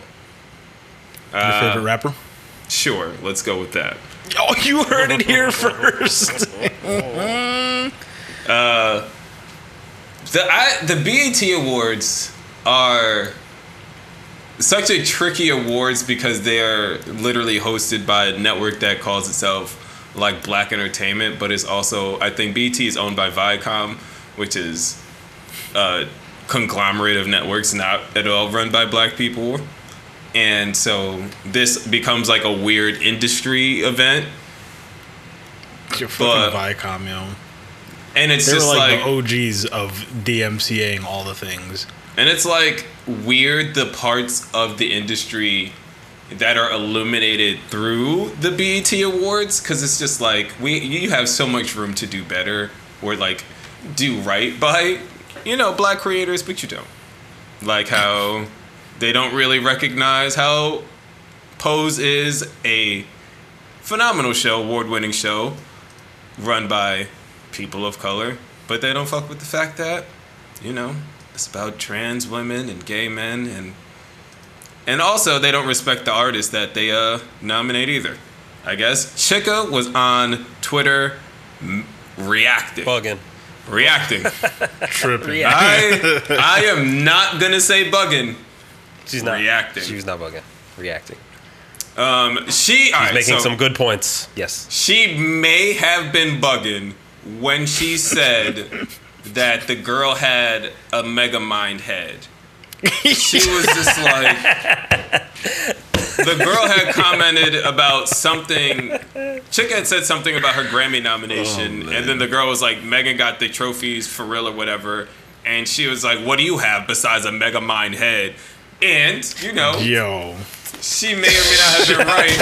Your uh, favorite rapper? Sure. Let's go with that. Oh, you heard it here first. uh, the I, the B E T Awards are... such a tricky awards because they are literally hosted by a network that calls itself like Black Entertainment, but it's also, I think B E T is owned by Viacom, which is a conglomerate of networks not at all run by black people. And so this becomes like a weird industry event. You're fucking but, Viacom, yo. And it's They're just like, like the O Gs of D M C A-ing all the things. And it's like weird the parts of the industry that are illuminated through the B E T Awards because it's just like we you have so much room to do better or like do right by you know black creators, but you don't. Like how they don't really recognize how Pose is a phenomenal show, award-winning show run by people of color, but they don't fuck with the fact that you know. It's about trans women and gay men, and and also they don't respect the artists that they uh, nominate either. I guess Chika was on Twitter m- reacting, bugging, reacting, tripping. I I am not gonna say bugging. She's not reacting. She was not bugging. Reacting. Um, she she's right, making so some good points. Yes, she may have been bugging when she said. That the girl had a mega mind head. She was just like... The girl had commented about something... Chika had said something about her Grammy nomination, oh, and then the girl was like, Megan got the trophies for real or whatever, and she was like, what do you have besides a mega mind head? And, you know, yo, she may or may not have been right.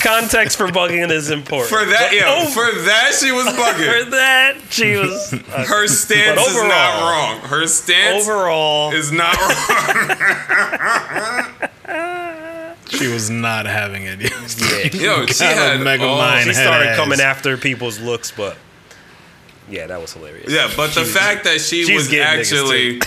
Context for bugging is important. For that, yeah, oh, for that she was bugging. For that she was. Uh, her stance overall, is not wrong. Her stance overall is not wrong. She was not having it. Yeah. Yo, she had mega oh, mind. She started head coming ass after people's looks, but yeah, that was hilarious. Yeah, but she the was, fact that she was actually.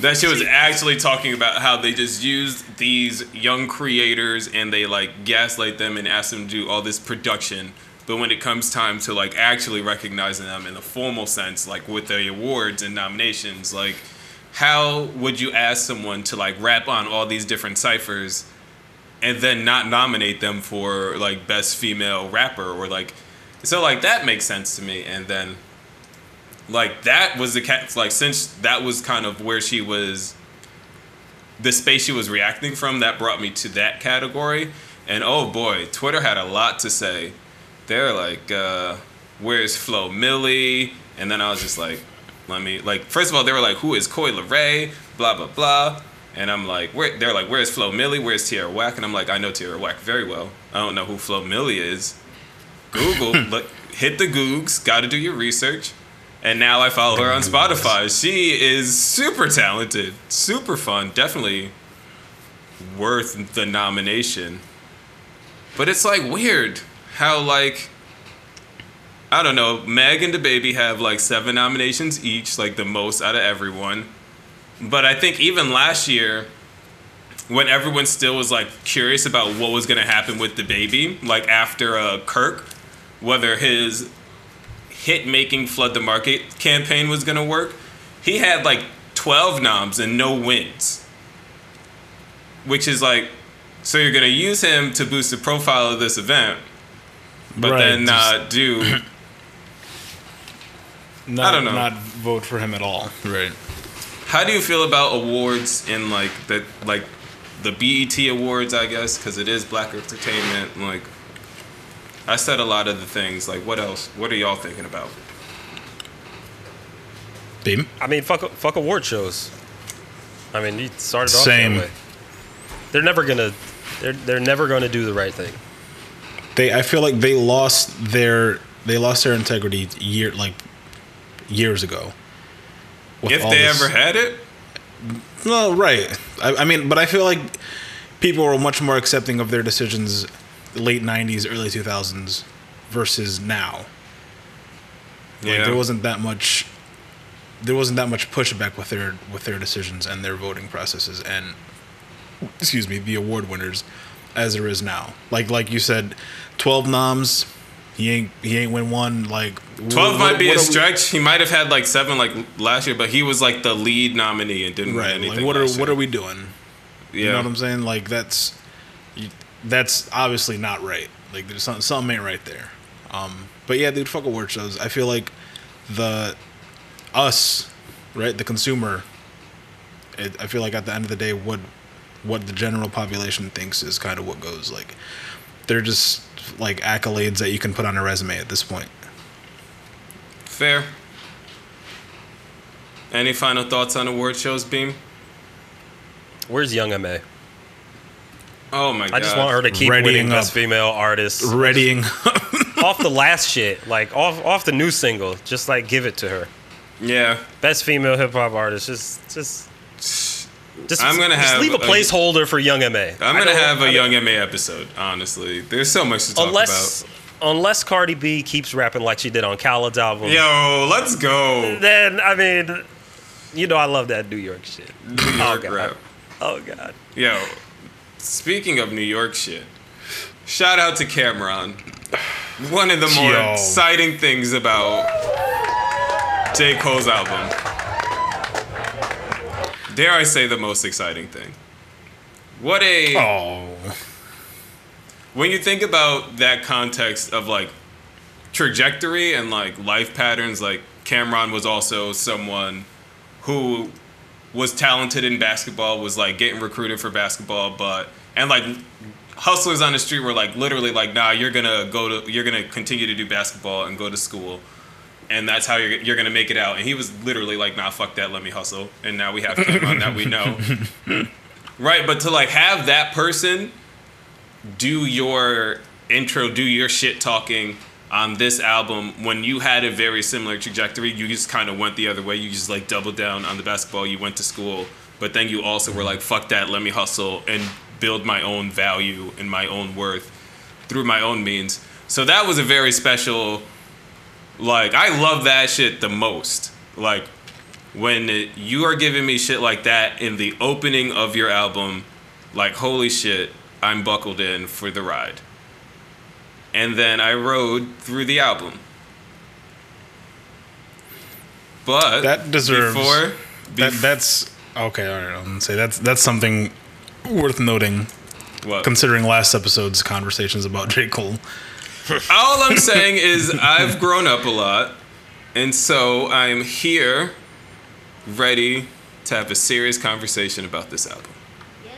That shit was actually talking about how they just used these young creators and they like gaslight them and ask them to do all this production. But when it comes time to like actually recognizing them in a formal sense, like with the awards and nominations, like how would you ask someone to like rap on all these different ciphers and then not nominate them for like best female rapper or like, so like that makes sense to me. And then like that was the cat. Like since that was kind of where she was, the space she was reacting from, that brought me to that category. And oh boy, Twitter had a lot to say. They're like, uh, "Where's Flo Millie?" And then I was just like, "Let me like." First of all, they were like, "Who is Coi Leray?" Blah blah blah. And I'm like, "Where?" They're like, "Where's Flo Millie? Where's Tierra Whack?" And I'm like, "I know Tierra Whack very well. I don't know who Flo Millie is." Google, look, hit the Googs. Got to do your research. And now I follow her on Spotify. She is super talented, super fun, definitely worth the nomination. But it's like weird how like, I don't know, Meg and DaBaby have like seven nominations each, like the most out of everyone. But I think even last year, when everyone still was like curious about what was gonna happen with DaBaby, like after uh, Kirk, whether his hit-making Flood the Market campaign was going to work, he had like twelve noms and no wins. Which is like, so you're going to use him to boost the profile of this event, but right, then not uh, do... not, I don't know. Not vote for him at all. Right. How do you feel about awards in like the, like the B E T Awards, I guess, because it is Black Entertainment, like... I said a lot of the things. Like, what else? What are y'all thinking about? Beam? I mean, fuck, fuck award shows. I mean, you started off Same. that way. They're never gonna. They're they're never gonna do the right thing. They. I feel like they lost their. They lost their integrity year like years ago. If they this. ever had it. Well, right. I, I mean, but I feel like people were much more accepting of their decisions. Late nineties, early two thousands versus now. Yeah. Like there wasn't that much there wasn't that much pushback with their with their decisions and their voting processes and excuse me, the award winners as there is now. Like like you said, twelve noms, he ain't he ain't win one, like twelve what, might be a stretch. We, he might have had like seven like last year, but he was like the lead nominee and didn't right, win anything. Like what are year. what are we doing? Yeah. You know what I'm saying? Like that's you, That's obviously not right. Like, there's something, something ain't right there. Um, but yeah, dude, fuck award shows. I feel like the us, right, the consumer. It, I feel like at the end of the day, what what the general population thinks is kind of what goes. Like, they're just like accolades that you can put on a resume at this point. Fair. Any final thoughts on award shows, Beam? Where's Young M A? Oh my god! I just want her to keep Readying winning best up. female artist. Readying off the last shit, like off off the new single, just like give it to her. Yeah, best female hip hop artist. Just, just, just. I'm gonna just have leave a placeholder a, for Young M A. I'm gonna have a I mean, Young M A episode. Honestly, there's so much to talk unless, about. Unless Cardi B keeps rapping like she did on Khaled's album. Yo, let's go. Then I mean, you know, I love that New York shit. New York oh, god. rap. Oh god. Yo. Speaking of New York shit, shout out to Cam'ron. One of the more Yo. exciting things about J. Cole's album. Dare I say the most exciting thing. What a... Oh. When you think about that context of like trajectory and like life patterns, like Cam'ron was also someone who... was talented in basketball, was, like, getting recruited for basketball, but... And, like, hustlers on the street were, like, literally, like, nah, you're gonna go to... You're gonna continue to do basketball and go to school. and that's how you're, you're going to make it out. And he was literally like, nah, fuck that, let me hustle. And now we have Cam'ron that we know. Right, but to like have that person do your intro, do your shit talking on this album when you had a very similar trajectory, you just kind of went the other way. You just like doubled down on the basketball, you went to school, but then you also were like, fuck that, let me hustle and build my own value and my own worth through my own means. So that was a very special, like, I love that shit the most. Like, when it, you are giving me shit like that in the opening of your album, like, holy shit, I'm buckled in for the ride. And then I rode through the album. But that deserves before, that, bef- that's okay. All right, I'm gonna say that's that's something worth noting. What? Considering last episode's conversations about J. Cole. All I'm saying is I've grown up a lot, and so I'm here, ready to have a serious conversation about this album.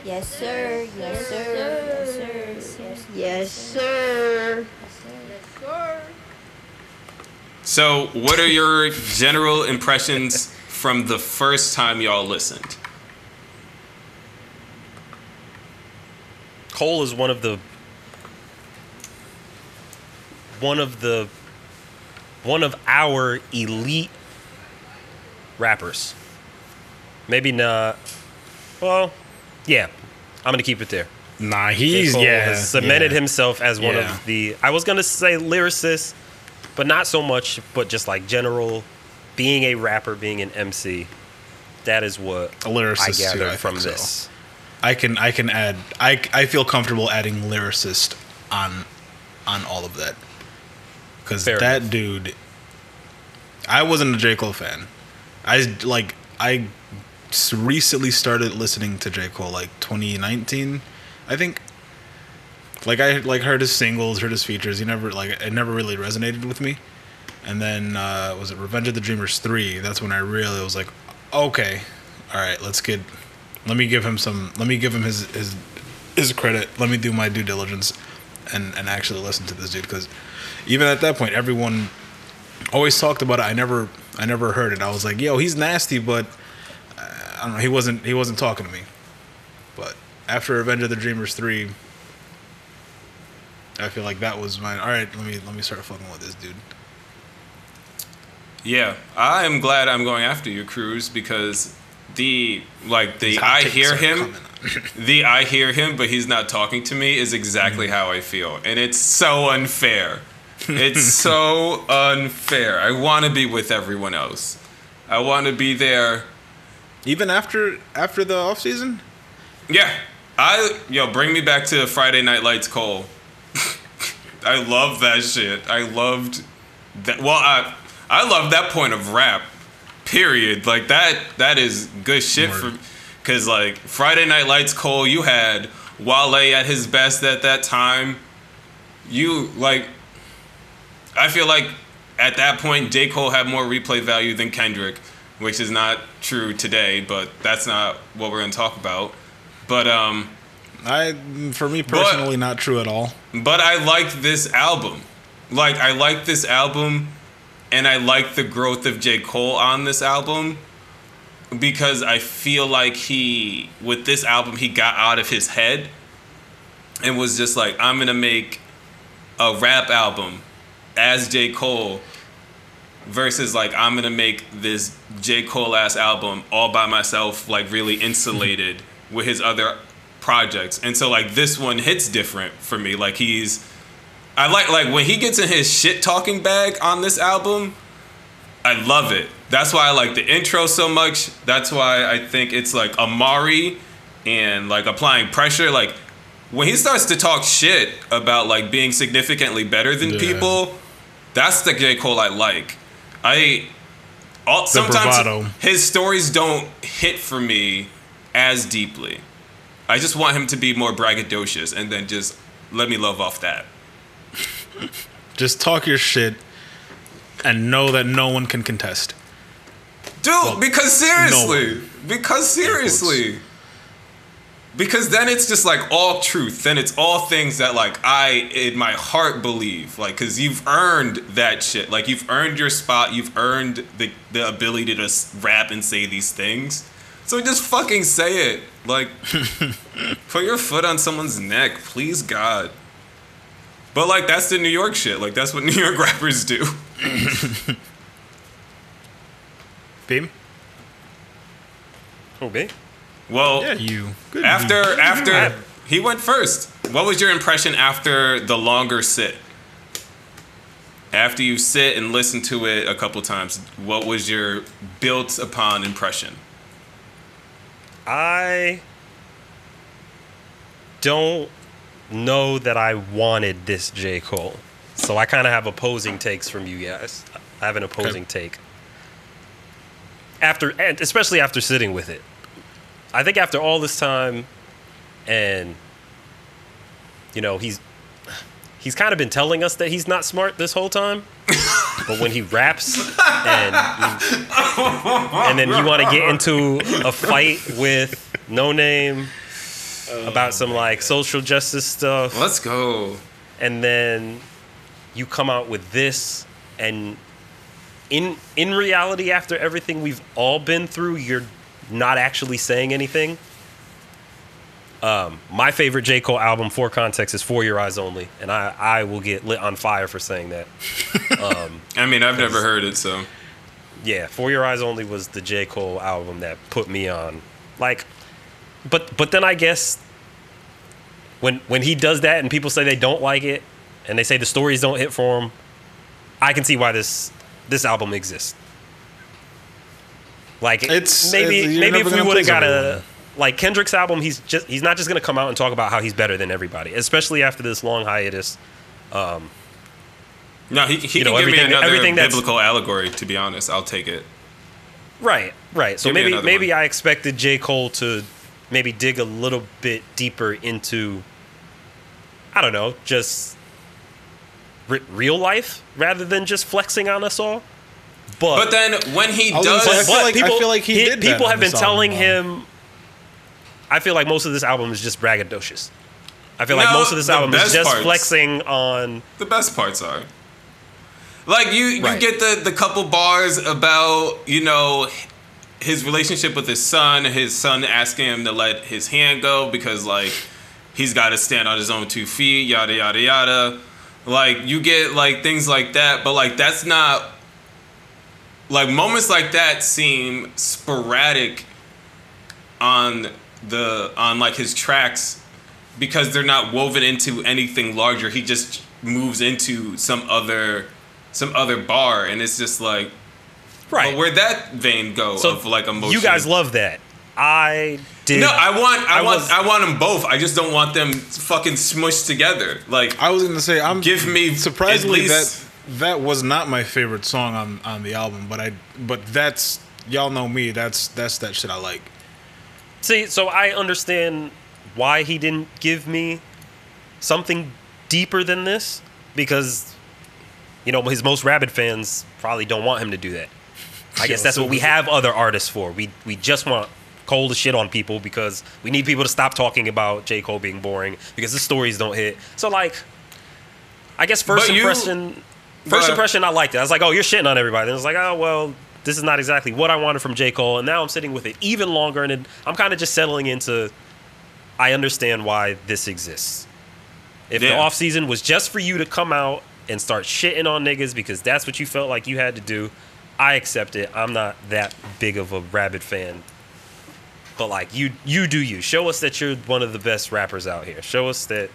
Yes, sir. Yes, sir. Yes, sir. Yes, sir. Yes, sir. So, what are your general impressions from the first time y'all listened? Cole is one of the one of the one of our elite rappers. Maybe not. Well, yeah. I'm going to keep it there. Nah, he's Cole yeah, has cemented yeah. himself as one yeah. of the, I was going to say lyricist, but not so much, but just like general, being a rapper, being an M C. That is what a lyricist I gathered too, I from this. So. I can I can add, I, I feel comfortable adding lyricist on on all of that. Because that enough. dude, I wasn't a J. Cole fan. I like, I recently started listening to J. Cole like twenty nineteen, I think. Like I like heard his singles, heard his features. He never like it never really resonated with me. And then uh, was it Revenge of the Dreamers three? That's when I really was like, okay, all right, let's get. Let me give him some. Let me give him his his, his credit. Let me do my due diligence, and, and actually listen to this dude. Because even at that point, everyone always talked about it. I never I never heard it. I was like, yo, he's nasty, but I don't know. He wasn't he wasn't talking to me. But after Revenge of the Dreamers three, I feel like that was mine. All right, let me let me start fucking with this dude. Yeah, I am glad I'm going after you, Cruz, because the like the I hear him, the I hear him, but he's not talking to me is exactly mm-hmm. how I feel, and it's so unfair. It's so unfair. I want to be with everyone else. I want to be there. Even after after the off season. Yeah, I yo bring me back to Friday Night Lights, Cole. I love that shit. I loved that. Well, I I love that point of rap. Period. Like that. That is good shit Word. for, because like Friday Night Lights, Cole. You had Wale at his best at that time. You like. I feel like at that point, J. Cole had more replay value than Kendrick, which is not true today. But that's not what we're gonna talk about. But um I for me personally but, not true at all. But I liked this album. Like I liked this album and I liked the growth of J. Cole on this album because I feel like he with this album he got out of his head and was just like, I'm gonna make a rap album as J. Cole versus like I'm gonna make this J. Cole ass album all by myself, like really insulated with his other projects. And so like this one hits different for me. Like he's I like like when he gets in his shit talking bag on this album, I love it. That's why I like the intro so much. That's why I think it's like Amari and like applying pressure. Like when he starts to talk shit about like being significantly better than yeah. people, that's the J. Cole I like. I all, sometimes his stories don't hit for me as deeply. I just want him to be more braggadocious and then just let me love off that. Just talk your shit and know that no one can contest. Dude, well, because seriously. No because seriously. Because then it's just like all truth. Then it's all things that like I in my heart believe. Like, because you've earned that shit. Like, you've earned your spot. You've earned the, the ability to just rap and say these things. So just fucking say it. Like, put your foot on someone's neck. Please, God. But like, that's the New York shit. Like, that's what New York rappers do. Beam? Oh, Beam? Well, yeah, you. Good after you. after yeah. He went first. What was your impression after the longer sit? After you sit and listen to it a couple times, what was your built upon impression? I don't know that I wanted this J. Cole, so I kind of have opposing takes from you guys. I have an opposing okay. take after, and especially after sitting with it. I think after all this time, and, you know, he's he's kind of been telling us that he's not smart this whole time. But when he raps, and he, and then you want to get into a fight with No Name about some, like, social justice stuff. Let's go. And then you come out with this, and in in reality, after everything we've all been through, you're not actually saying anything. Um, my favorite J. Cole album, for context, is four Your Eyes Only, and I, I will get lit on fire for saying that. Um, I mean, I've never heard it, so. Yeah, four Your Eyes Only was the J. Cole album that put me on. Like, but but then I guess when when he does that and people say they don't like it and they say the stories don't hit for him, I can see why this this album exists. Like, it's, maybe it's, maybe if we would have got a, like, Kendrick's album, he's just he's not just going to come out and talk about how he's better than everybody, especially after this long hiatus. Um, no, he, he you know, can give me another biblical allegory, to be honest. I'll take it. Right, right. So give maybe maybe one. I expected J. Cole to maybe dig a little bit deeper into, I don't know, just re- real life rather than just flexing on us all. But, but then when he I does, say, I, feel like, people, I feel like he, he did. People have been telling album. him. I feel like most of this album is just braggadocious. I feel no, like most of this album is just parts, flexing on. The best parts are, like, you you right. get the the couple bars about, you know, his relationship with his son. His son asking him to let his hand go because, like, he's got to stand on his own two feet. Yada yada yada. Like, you get, like, things like that, but, like, that's not. Like, moments like that seem sporadic on the on like his tracks because they're not woven into anything larger. He just moves into some other some other bar, and it's just like, right. Well, where'd that vein go so of like emotion? You guys love that. I did. No, I want I, I want was, I want them both. I just don't want them fucking smushed together. Like, I was gonna say, I'm give me surprisingly at least, that. That was not my favorite song on, on the album, but I but that's y'all know me. That's that's that shit I like. See, so I understand why he didn't give me something deeper than this because, you know, his most rabid fans probably don't want him to do that. I guess that's what we have other artists for. We we just want Cole to shit on people because we need people to stop talking about J. Cole being boring because his stories don't hit. So, like, I guess first but impression. You- First impression, I liked it. I was like, oh, you're shitting on everybody. And I was like, oh, well, this is not exactly what I wanted from J. Cole. And now I'm sitting with it even longer, and it, I'm kind of just settling into, I understand why this exists. If yeah. the offseason was just for you to come out and start shitting on niggas because that's what you felt like you had to do, I accept it. I'm not that big of a rabid fan. But, like, you you do you. Show us that you're one of the best rappers out here. Show us that,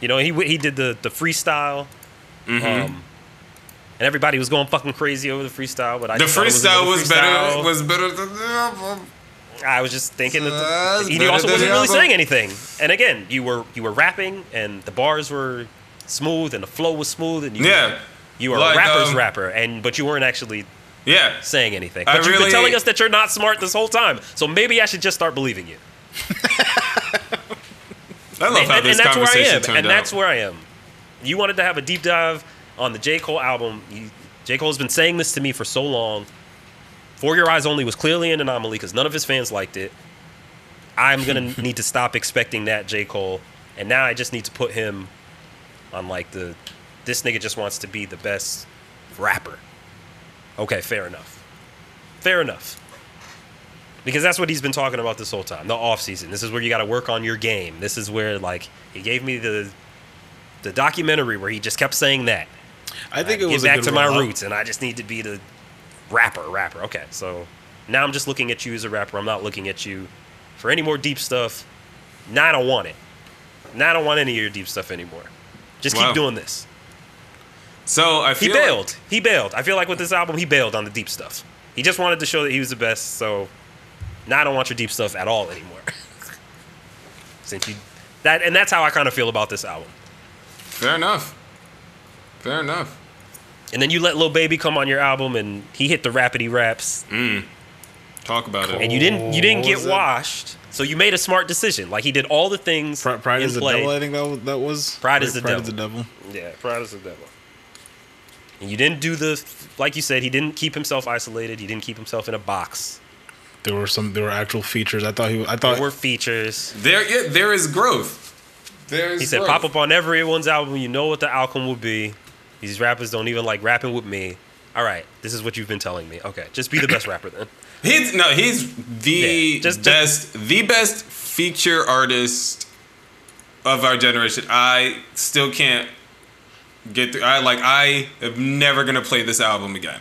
you know, he he did the, the freestyle. Mm-hmm. Um, And everybody was going fucking crazy over the freestyle, but I the just freestyle was, the freestyle was better. Was better than the album. I was just thinking that the, he also wasn't really saying anything. And again, you were you were rapping, and the bars were smooth, and the flow was smooth, and you yeah. were, you were like, a rapper's um, rapper, and but you weren't actually yeah. saying anything. But I you've really, been telling us that you're not smart this whole time, so maybe I should just start believing you. I love and, how and, this and conversation turned out. And that's where I am. You wanted to have a deep dive on the J. Cole album. He, J. Cole's been saying this to me for so long. For Your Eyes Only was clearly an anomaly because none of his fans liked it. I'm going to need to stop expecting that, J. Cole. And now I just need to put him on, like, the, this nigga just wants to be the best rapper. Okay, fair enough. Fair enough. Because that's what he's been talking about this whole time, the off season. This is where you got to work on your game. This is where, like, he gave me the the documentary where he just kept saying that. I think it was get back to my roots, and I just need to be the rapper, rapper. Okay, so now I'm just looking at you as a rapper. I'm not looking at you for any more deep stuff. Now I don't want it. Now I don't want any of your deep stuff anymore. Just keep doing this. So I feel he bailed. Like- he bailed. I feel like with this album, he bailed on the deep stuff. He just wanted to show that he was the best, so. Now I don't want your deep stuff at all anymore. Since you, that and that's how I kind of feel about this album. Fair enough. Fair enough. And then you let Lil Baby come on your album, and he hit the rapidy raps. Mm. Talk about it. And you didn't, you didn't get washed, so you made a smart decision. Like he did all the things. Pride, Pride in is play. The devil. I think that was, that was Pride, Pride is the Pride devil. Is the devil. Yeah, Pride is the devil. And you didn't do the, like you said, he didn't keep himself isolated. He didn't keep himself in a box. There were some. There were actual features. I thought he. I thought there were features. There, yeah, there is growth. There is. He said, growth. "Pop up on everyone's album. You know what the outcome will be. These rappers don't even like rapping with me. All right, this is what you've been telling me. Okay, just be the best rapper then." He's no. He's the yeah, just, best. Just, the best feature artist of our generation. I still can't get through. I like. I am never gonna play this album again.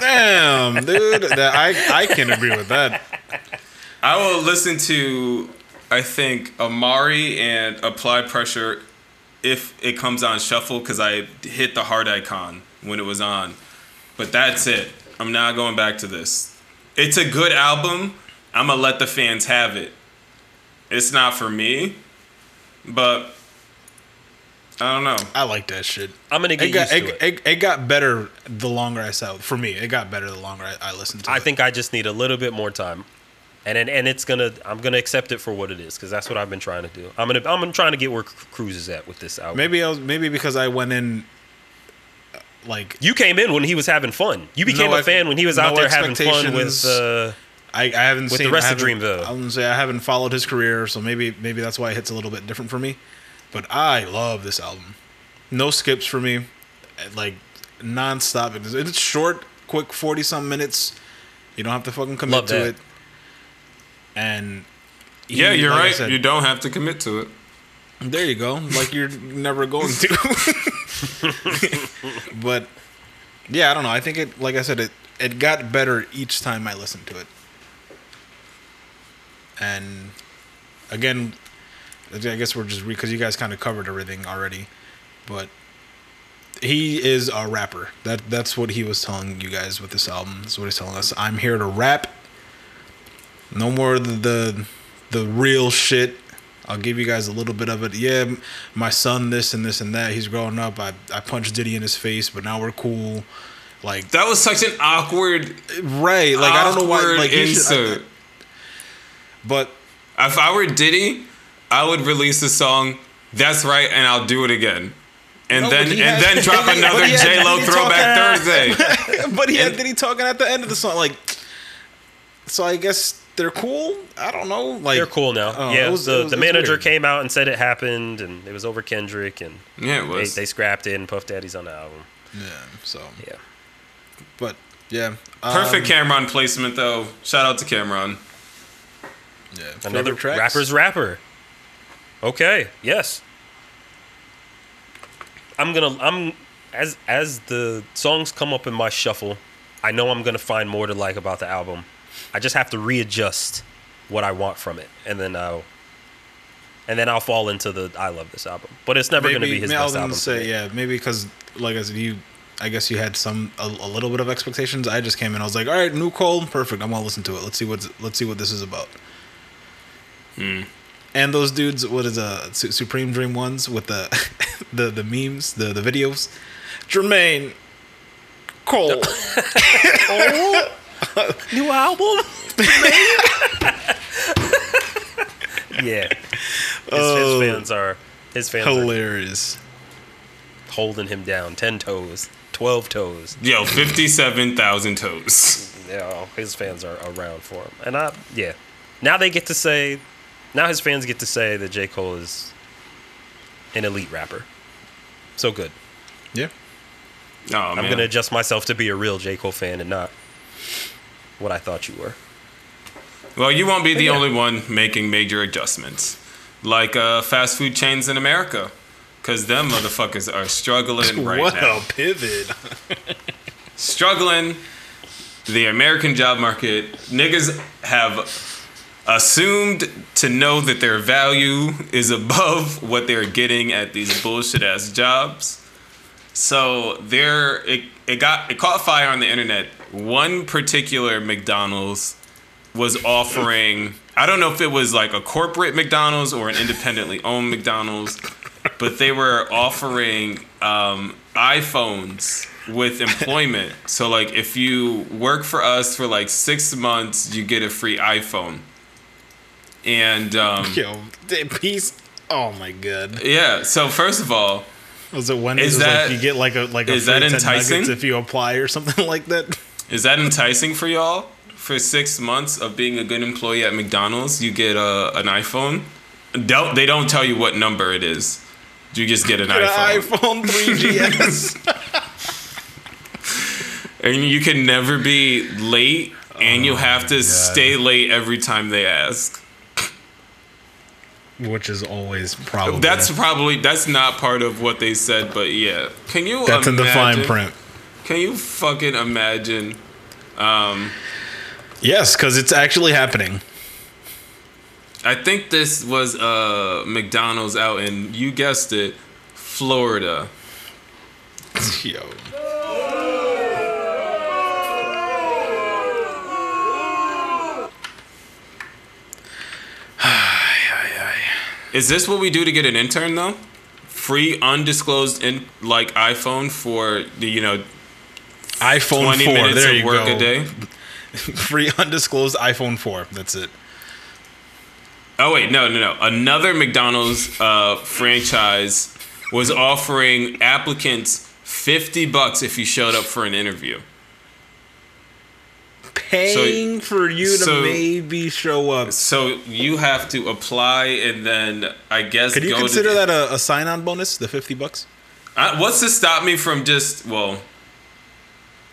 Damn, dude. I, I can agree with that. I will listen to, I think, Amari and Apply Pressure if it comes on shuffle because I hit the heart icon when it was on. But that's it. I'm not going back to this. It's a good album. I'm going to let the fans have it. It's not for me, but I don't know. I like that shit. I'm gonna get it got, used to it, it. It. It got better the longer I saw it. For me, it got better the longer I, I listened to I it. I think I just need a little bit more time, and and, and it's gonna. I'm gonna accept it for what it is because that's what I've been trying to do. I'm gonna. I'm trying to get where Cruz is at with this album. Maybe I was. Maybe because I went in. Like you came in when he was having fun. You became no, a fan when he was no out there having fun with. Uh, I, I haven't with seen the rest of Dreamville. I'm gonna say I haven't followed his career, so maybe maybe that's why it hits a little bit different for me. But I love this album. No skips for me. Like, nonstop. It's short, quick, forty-some minutes. You don't have to fucking commit love to that. It. And... He, yeah, you're like right. Said, you don't have to commit to it. There you go. Like, you're never going to. But, yeah, I don't know. I think it, like I said, it, it got better each time I listened to it. And, again... I guess we're just because you guys kind of covered everything already, but he is a rapper. That that's what he was telling you guys with this album. That's what he's telling us. I'm here to rap. No more the the, the real shit. I'll give you guys a little bit of it. Yeah, my son, this and this and that. He's growing up. I I punched Diddy in his face, but now we're cool. Like that was such an awkward, right? Like I don't know why. Like insert. Should, I, but if I were Diddy. I would release a song, that's right, and I'll do it again. And no, then and had, then drop another J-Lo Throwback Thursday. But he and, had Diddy talking at the end of the song. Like, so I guess they're cool? I don't know. Like they're cool now. Uh, yeah, was, the, was, the manager weird. Came out and said it happened, and it was over Kendrick, and yeah, it was. They, they scrapped it, and Puff Daddy's on the album. Yeah, so. Yeah. But, yeah. Perfect um, Cam'ron placement, though. Shout out to Cam'ron. Yeah. Another tracks? Rapper's rapper. Okay. Yes. I'm gonna. I'm as as the songs come up in my shuffle. I know I'm gonna find more to like about the album. I just have to readjust what I want from it, and then I'll and then I'll fall into the I love this album. But it's never maybe, gonna be his best I was gonna album. Say yeah, maybe because like I said, you. I guess you had some a, a little bit of expectations. I just came in. I was like, all right, new Cole, perfect. I'm gonna listen to it. Let's see what let's see what this is about. Hmm. And those dudes, what is a Supreme Dream ones with the, the, the memes, the, the videos, Jermaine, Cole, oh, new album, yeah, his, oh, his fans are his fans hilarious, are holding him down, ten toes, twelve toes, yo, fifty-seven thousand toes, yeah, his fans are around for him, and I yeah. Now they get to say, now his fans get to say that J. Cole is an elite rapper. So good. Yeah. Oh, I'm going to adjust myself to be a real J. Cole fan and not what I thought you were. Well, you won't be the yeah. only one making major adjustments. Like uh, fast food chains in America. Because them motherfuckers are struggling right what now. What a pivot. Struggling. The American job market. Niggas have assumed to know that their value is above what they're getting at these bullshit-ass jobs. So there, it, it got it caught fire on the internet. One particular McDonald's was offering, I don't know if it was like a corporate McDonald's or an independently owned McDonald's, but they were offering um, iPhones with employment. So like if you work for us for like six months, you get a free iPhone. And um, yo, piece. Oh my god. Yeah. So first of all, was it one? Is that like you get like a like a is that enticing if you apply or something like that? Is that enticing for y'all? For six months of being a good employee at McDonald's, you get uh, an iPhone. Don't they don't tell you what number it is. You just get an get iPhone. An iPhone three G S. And you can never be late, and oh you have to god. stay late every time they ask. Which is always probably that's probably that's not part of what they said, but yeah. Can you? That's imagine, in the fine print. Can you fucking imagine? Um, yes, because it's actually happening. I think this was uh, McDonald's out in, you guessed it, Florida. Yo. Is this what we do to get an intern though? Free undisclosed in, like iPhone for the you know iPhone twenty four. Minutes there of work go. a day. Free undisclosed iPhone four. That's it. Oh wait, no, no, no. Another McDonald's uh, franchise was offering applicants fifty bucks if you showed up for an interview. Paying so, for you to so, maybe show up. So you have to apply and then I guess. Could you go consider to, that a, a sign-on bonus? The fifty bucks. I, what's to stop me from just well?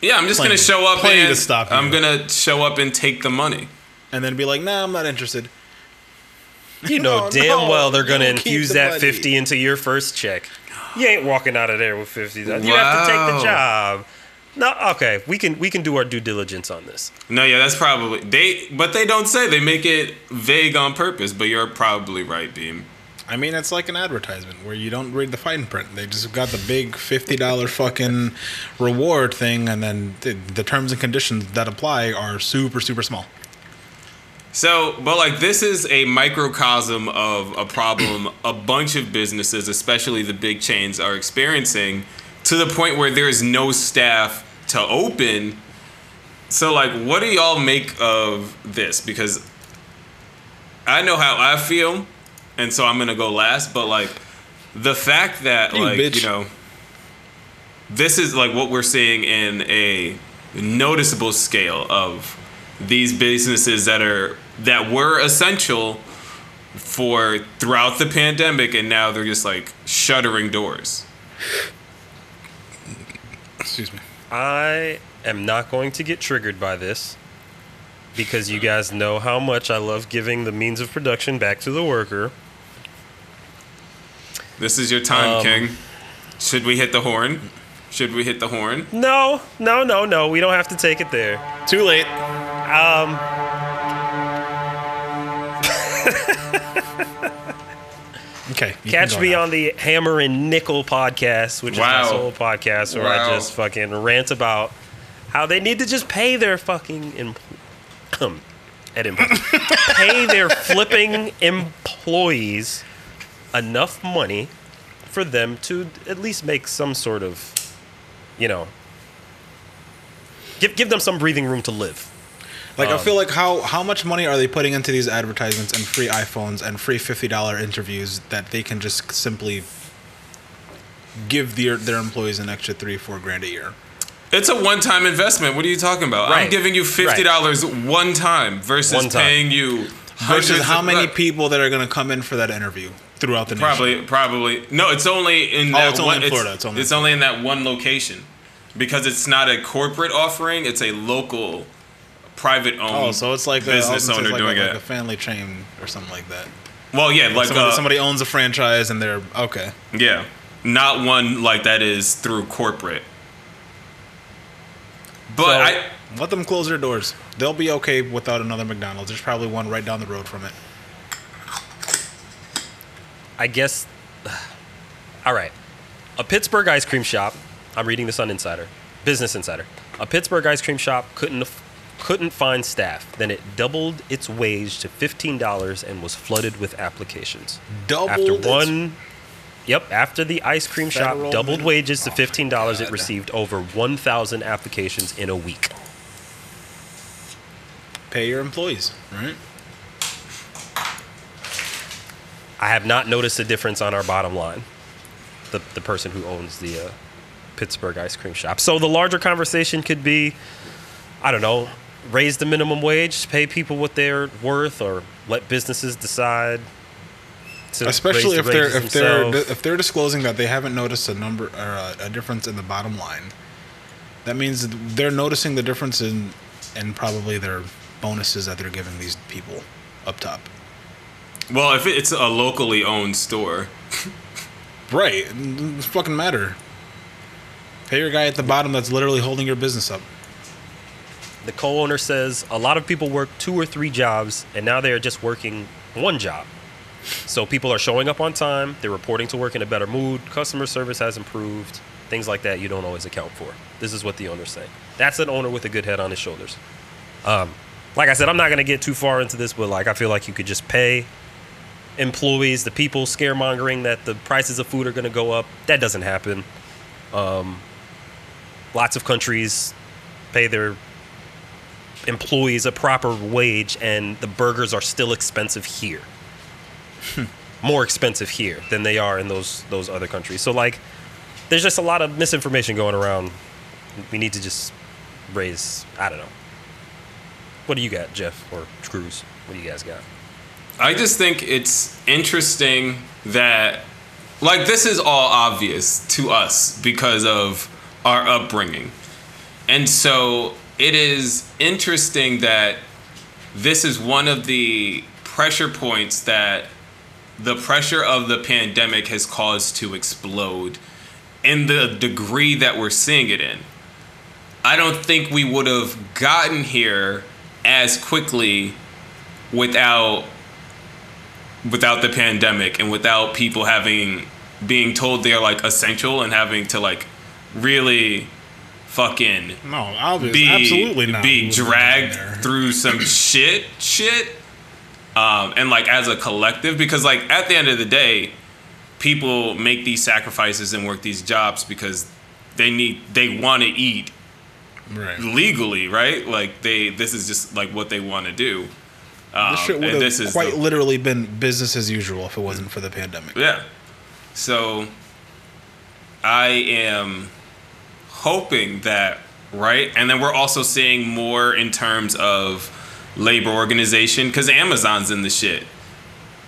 Yeah, I'm just Plenty. gonna show up Plenty and to stop you. I'm gonna show up and take the money, and then be like, "Nah, I'm not interested." You know no, damn no, well they're gonna infuse that money. fifty into your first check. You ain't walking out of there with fifty. Wow. You have to take the job. No, okay, we can we can do our due diligence on this. No, yeah, that's probably they, but they don't say they make it vague on purpose. But you're probably right, Beam. I mean, it's like an advertisement where you don't read the fine print. They just got the big fifty dollar fucking reward thing, and then the, the terms and conditions that apply are super super small. So, but like this is a microcosm of a problem a bunch of businesses, especially the big chains, are experiencing. To the point where there is no staff to open. So, like, what do y'all make of this? Because I know how I feel, and so I'm going to go last. But, like, the fact that, like, hey, you know, this is, like, what we're seeing in a noticeable scale of these businesses that are that were essential for throughout the pandemic, and now they're just, like, shuttering doors. Excuse me. I am not going to get triggered by this because you guys know how much I love giving the means of production back to the worker. This is your time, um, King. Should we hit the horn? Should we hit the horn? No, no, no, no. We don't have to take it there. Too late. Um. Okay, catch me now on the Hammer and Nickel podcast, which wow. is my sole podcast, where wow. I just fucking rant about how they need to just pay their fucking empl- at empl- pay their flipping employees enough money for them to at least make some sort of, you know, give give them some breathing room to live. Like, um, I feel like how, how much money are they putting into these advertisements and free iPhones and free fifty dollar interviews that they can just simply give their their employees an extra three, four grand a year? It's a one-time investment. What are you talking about? Right. I'm giving you fifty dollars right. one time versus one time. paying you versus how many look, people that are going to come in for that interview throughout the probably, nation? Probably, probably. No, it's only in that oh, it's only one, in Florida. It's, it's, only, it's Florida. only in that one location because it's not a corporate offering. It's a local, private-owned. Oh, so it's like business a, owner like doing a, like a family chain or something like that. Well, yeah, like somebody, uh, somebody owns a franchise and they're okay. Yeah, not one like that is through corporate. But so, I. Let them close their doors. They'll be okay without another McDonald's. There's probably one right down the road from it. I guess. All right. A Pittsburgh ice cream shop. I'm reading this on Insider. Business Insider. A Pittsburgh ice cream shop couldn't couldn't find staff. Then it doubled its wage to fifteen dollars and was flooded with applications. Doubled? After one... Yep, after the ice cream Federal shop doubled minute? wages to fifteen dollars, oh, it received over one thousand applications in a week. Pay your employees, right? I have not noticed a difference on our bottom line. The the person who owns the uh, Pittsburgh ice cream shop. So the larger conversation could be, I don't know, raise the minimum wage, pay people what they're worth, or let businesses decide. Especially if they're if they're if they're disclosing that they haven't noticed a number or a, a difference in the bottom line, that means they're noticing the difference in in probably their bonuses that they're giving these people up top. Well, if it's a locally owned store, right? It doesn't fucking matter. Pay your guy at the bottom that's literally holding your business up. The co-owner says a lot of people work two or three jobs, and now they are just working one job. So people are showing up on time. They're reporting to work in a better mood. Customer service has improved. Things like that you don't always account for. This is what the owner's saying. That's an owner with a good head on his shoulders. Um, like I said, I'm not going to get too far into this, but like I feel like you could just pay employees, the people scaremongering that the prices of food are going to go up. That doesn't happen. Um, lots of countries pay their employees a proper wage, and the burgers are still expensive here. Hmm. More expensive here than they are in those those other countries. So like, there's just a lot of misinformation going around. We need to just raise. I don't know. What do you got, Jeff or Cruz? What do you guys got? I just think it's interesting that like this is all obvious to us because of our upbringing, and so it is interesting that this is one of the pressure points that. The pressure of the pandemic has caused to explode in the degree that we're seeing it in. I don't think we would have gotten here as quickly without without the pandemic and without people having being told they're like essential and having to like really fucking no, obviously, be, absolutely not. be dragged through some shit shit. Um, and like as a collective, because like at the end of the day, people make these sacrifices and work these jobs because they need, they want to eat right. legally, right? Like they, this is just like what they want to do. Um, this shit would have quite the, literally been business as usual if it wasn't for the pandemic. Yeah. So I am hoping that, right? And then we're also seeing more in terms of labor organization because Amazon's in the shit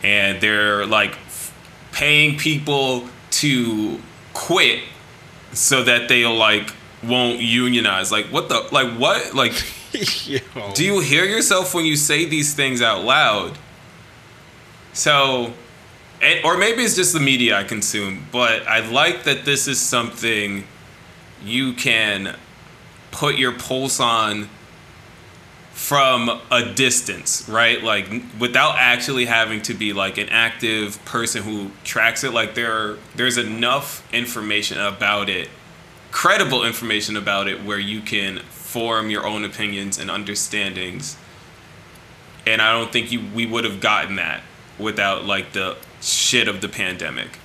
and they're like f- paying people to quit so that they'll like won't unionize. Like what the like what like do you hear yourself when you say these things out loud? So and, or maybe it's just the media I consume, but I like that this is something you can put your pulse on from a distance, right? Like without actually having to be like an active person who tracks it. Like there are, there's enough information about it, credible information about it, where you can form your own opinions and understandings. And I don't think you we would have gotten that without like the shit of the pandemic.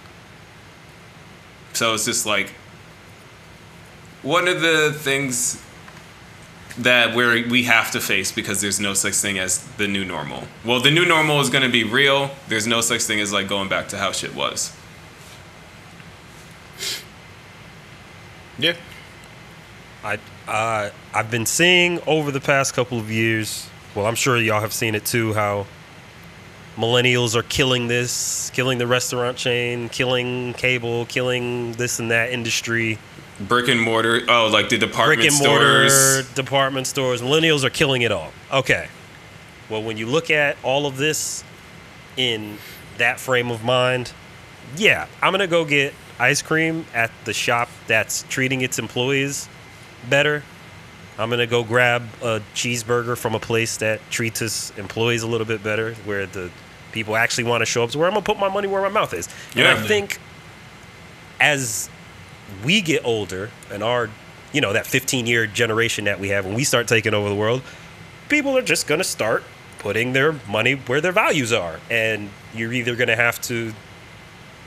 So it's just like one of the things that we we have to face because there's no such thing as the new normal. Well, the new normal is going to be real. There's no such thing as like going back to how shit was. Yeah. I uh, I've been seeing over the past couple of years, well, I'm sure y'all have seen it too, how millennials are killing this, killing the restaurant chain, killing cable, killing this and that industry. Brick and mortar. Oh, like the department Brick and stores. Mortar, department stores. Millennials are killing it all. Okay. Well, when you look at all of this in that frame of mind, yeah, I'm going to go get ice cream at the shop that's treating its employees better. I'm going to go grab a cheeseburger from a place that treats its employees a little bit better, where the people actually want to show up. So where I'm going to put my money where my mouth is. And yeah. I think as we get older and our, you know, that fifteen-year generation that we have, when we start taking over the world, people are just going to start putting their money where their values are. And you're either going to have to, you know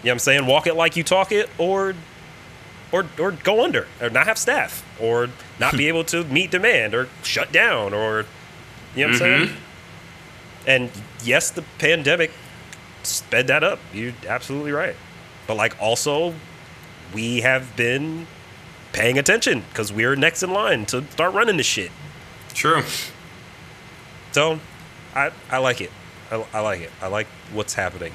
what I'm saying, walk it like you talk it, or or or go under, or not have staff, or not be able to meet demand, or shut down, or, you know what mm-hmm. I'm saying? And yes, the pandemic sped that up. You're absolutely right. But, like, also, we have been paying attention because we're next in line to start running this shit. True. So, I I like it. I, I like it. I like what's happening.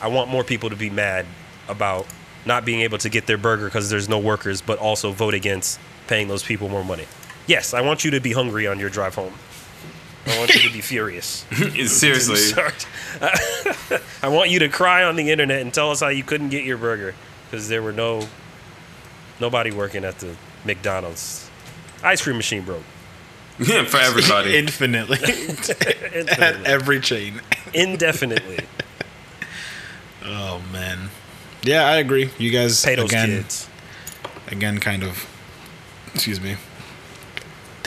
I want more people to be mad about not being able to get their burger because there's no workers, but also vote against paying those people more money. Yes, I want you to be hungry on your drive home. I want you to be furious. Seriously. I want you to cry on the internet and tell us how you couldn't get your burger because there were no nobody working at the McDonald's. Ice cream machine broke. Yeah, for everybody. Infinitely. Infinitely. At every chain. Indefinitely. Oh, man. Yeah, I agree. You guys, pay those again, kids. Again, kind of, excuse me,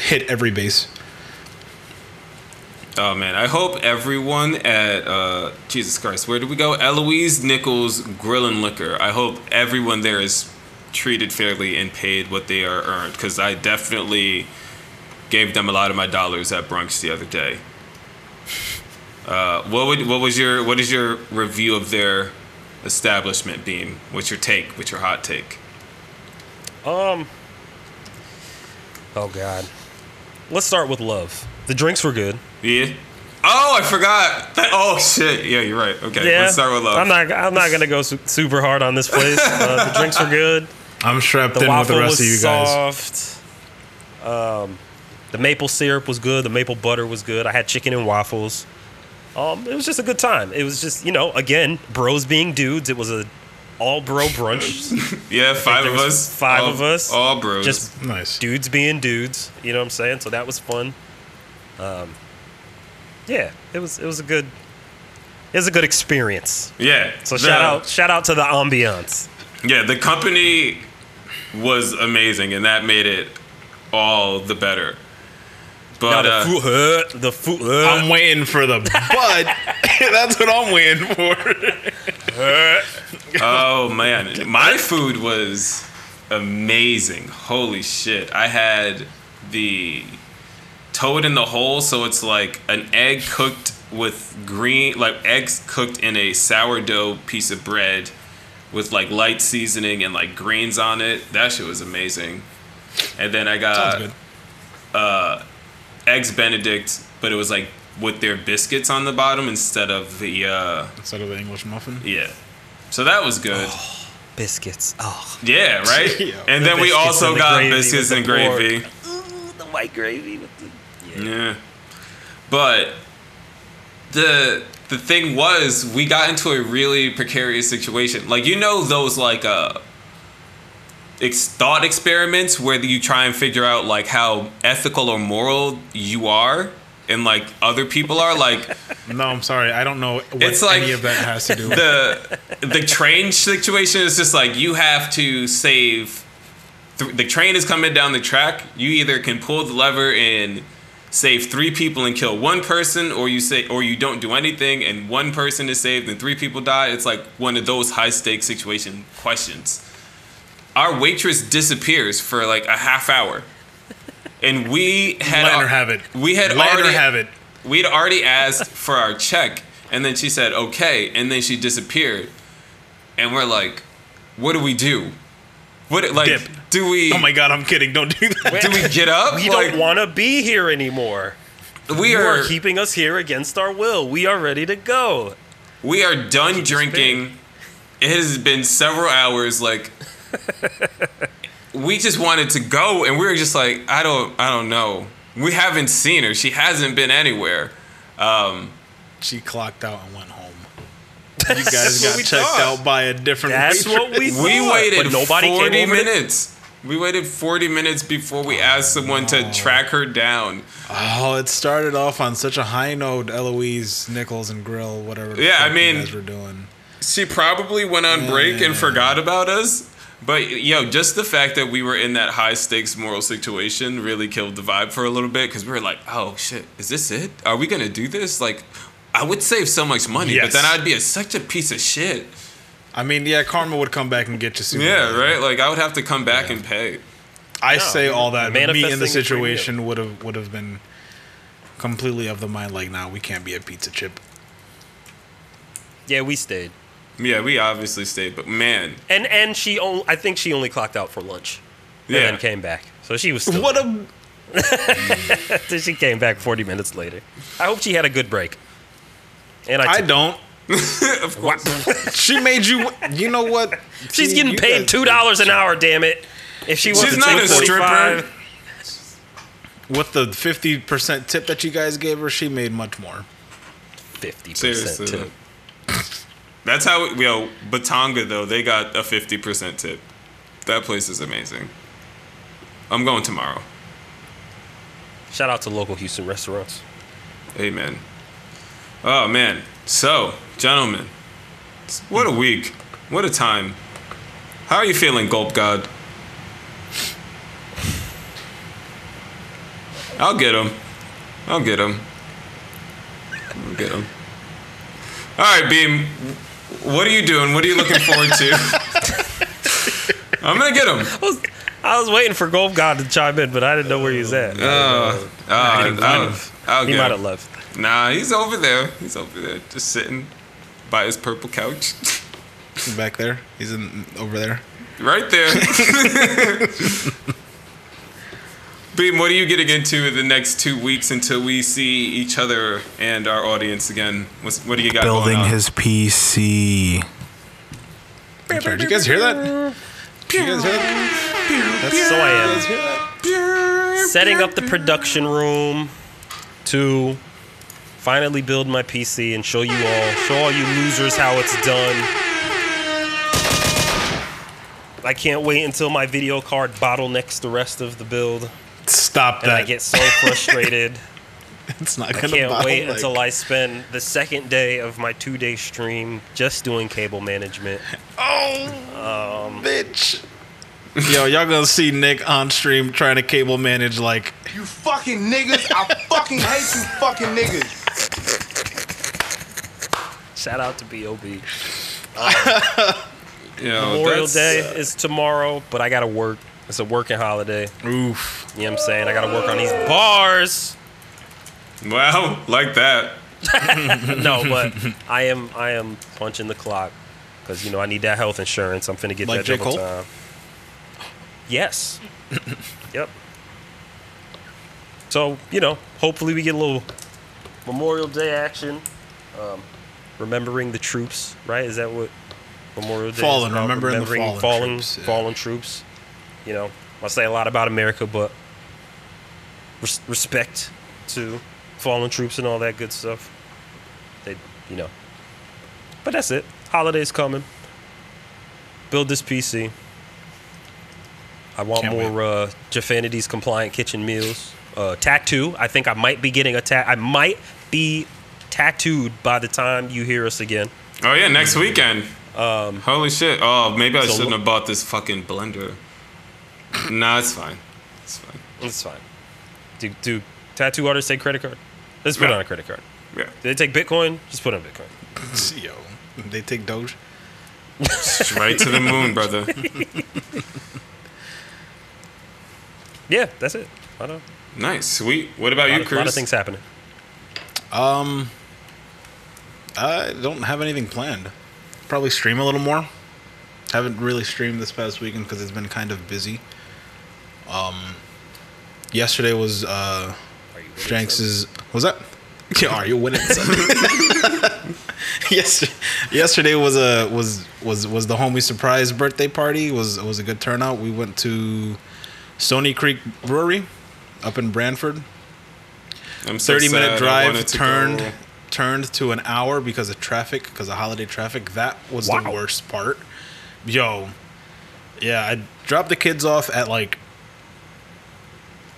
hit every base. Oh, man. I hope everyone at, uh, Jesus Christ, where did we go? Eloise Nichols Grill and Liquor. I hope everyone there is treated fairly and paid what they are earned, because I definitely gave them a lot of my dollars at brunch the other day. Uh, what would what was your what is your review of their establishment, Beam? What's your take? What's your hot take? Um. Oh God. Let's start with love. The drinks were good. Yeah. Oh, I forgot. That, oh shit. Yeah, you're right. Okay. Yeah. Let's start with love. I'm not. I'm not gonna go su- super hard on this place. Uh, the drinks were good. I'm strapped in with the rest of you guys. Soft. Um. The maple syrup was good. The maple butter was good. I had chicken and waffles. Um, it was just a good time. It was just, you know, again, bros being dudes. It was a all bro brunch. Yeah, five of us. Five all, of us. All bros. Just nice. Dudes being dudes. You know what I'm saying? So that was fun. Um, yeah, it was it was a good it was a good experience. Yeah. So the, shout out shout out to the ambiance. Yeah, the company was amazing, and that made it all the better. But now the, uh, food, uh, the food, uh. I'm waiting for the bud. That's what I'm waiting for. Oh, man. My food was amazing. Holy shit. I had the toad in the hole. So it's like an egg cooked with green, like eggs cooked in a sourdough piece of bread with like light seasoning and like greens on it. That shit was amazing. And then I got uh Eggs Benedict, but it was like with their biscuits on the bottom instead of the uh, instead of the English muffin. Yeah, so that was good. Oh, biscuits. Oh. Yeah, right. Yo, and the then we also the got biscuits and gravy. Ooh, the white gravy with the yeah. yeah. But the the thing was, we got into a really precarious situation. Like, you know those like uh. It's thought experiments where you try and figure out like how ethical or moral you are and like other people are like. No, I'm sorry. I don't know what it's any like of that has to do with the, the train situation is just like you have to save. Th- the train is coming down the track. You either can pull the lever and save three people and kill one person, or you say or you don't do anything and one person is saved and three people die. It's like one of those high stakes situation questions. Our waitress disappears for like a half hour, and we had let her have it. We had let already her have it. We'd already asked for our check, and then she said okay, and then she disappeared, and we're like, "What do we do? What like Dip. do we? Oh my God, I'm kidding! Don't do that. Do we get up? We like, don't want to be here anymore." We are, are keeping us here against our will. We are ready to go. We are done Keep drinking. It has been several hours. Like, we just wanted to go, and we were just like, I don't, I don't know. We haven't seen her. She hasn't been anywhere. Um, she clocked out and went home. You guys got checked thought. out by a different. That's feature. what we. Thought. We waited but nobody forty came minutes. It? We waited forty minutes before we asked someone oh. to track her down. Oh, it started off on such a high note. Eloise Nichols and Grill, whatever. Yeah, I mean, you guys were doing. She probably went on yeah. break and forgot about us. But, yo, just the fact that we were in that high-stakes moral situation really killed the vibe for a little bit, because we were like, oh, shit, is this it? Are we going to do this? Like, I would save so much money, yes. but then I'd be a, such a piece of shit. I mean, yeah, karma would come back and get you soon. Yeah, right? Like, I would have to come back yeah. and pay. I no, say all that. Me in the situation would have would have been completely of the mind, like, nah, we can't be a pizza chip. Yeah, we stayed. Yeah, we obviously stayed, but man, and and she only, I think she only clocked out for lunch, and yeah. then came back. So she was still what a. So she came back forty minutes later. I hope she had a good break. And I, I don't. Of course, she made you. You know what? She's she, getting paid two dollars an hour. Damn it! If she wants she's not a stripper. With the fifty percent tip that you guys gave her, she made much more. Fifty percent tip. That's how, we, yo, Batanga, though, they got a fifty percent tip. That place is amazing. I'm going tomorrow. Shout out to local Houston restaurants. Amen. Oh, man. So, gentlemen, what a week. What a time. How are you feeling, Gulp God? I'll get him. I'll get him. I'll get him. All right, Beam. What are you doing? What are you looking forward to? I'm going to get him. I was, I was waiting for Gold God to chime in, but I didn't know where he was at. Uh, uh, uh, I'll, I'll he might have left. Nah, he's over there. He's over there, just sitting by his purple couch. He's back there. He's in over there. Right there. Beam, what are you getting into in the next two weeks until we see each other and our audience again? What's, what do you got Building going on? Building his P C. Did you guys hear that? Did you guys hear that? That's so I am. Setting up the production room to finally build my P C and show you all, show all you losers how it's done. I can't wait until my video card bottlenecks the rest of the build. Stop that. And I get so frustrated. It's not going to I can't bottle, wait like... until I spend the second day of my two-day stream just doing cable management. Oh, um, bitch. Yo, y'all going to see Nick on stream trying to cable manage like... You fucking niggas. I fucking hate you fucking niggas. Shout out to B O B. Um, you know, Memorial Day uh, is tomorrow, but I got to work. It's a working holiday. Oof. You know what I'm saying? I got to work on these bars. Well, like that. No, but I am I am punching the clock because, you know, I need that health insurance. I'm finna get like that J. double Cole? Time. Yes. Yep. So, you know, hopefully we get a little Memorial Day action. Um, remembering the troops, right? Is that what Memorial Day is? Fallen, remembering, remembering the fallen, fallen troops. Yeah. Fallen troops. You know, I say a lot about America, but res- respect to fallen troops and all that good stuff. They, you know. But that's it. Holidays coming. Build this P C. I want Can't more uh, Jafanity's compliant kitchen meals. Uh, tattoo. I think I might be getting a tat. I might be tattooed by the time you hear us again. Oh yeah, next weekend. Um, Holy shit! Oh, maybe I so shouldn't have bought this fucking blender. Nah, it's fine. It's fine. It's fine. Do do tattoo artists take credit card? Let's put yeah. on a credit card. Yeah. Do they take Bitcoin? Just put on Bitcoin. Yo, they take Doge. Right to the moon, brother. Yeah, that's it. I don't. Nice, sweet. What about you, Cruz? A lot of things happening. Um, I don't have anything planned. Probably stream a little more. Haven't really streamed this past weekend because it's been kind of busy. Um, yesterday was uh, Shanks is... What's that? Are you winning? Yes. Yesterday was a was was was the homie surprise birthday party. It was it was a good turnout. We went to Stony Creek Brewery up in Branford. I'm so thirty minute drive turned to turned to an hour because of traffic, because of holiday traffic. That was wow. the worst part. Yo, yeah, I dropped the kids off at like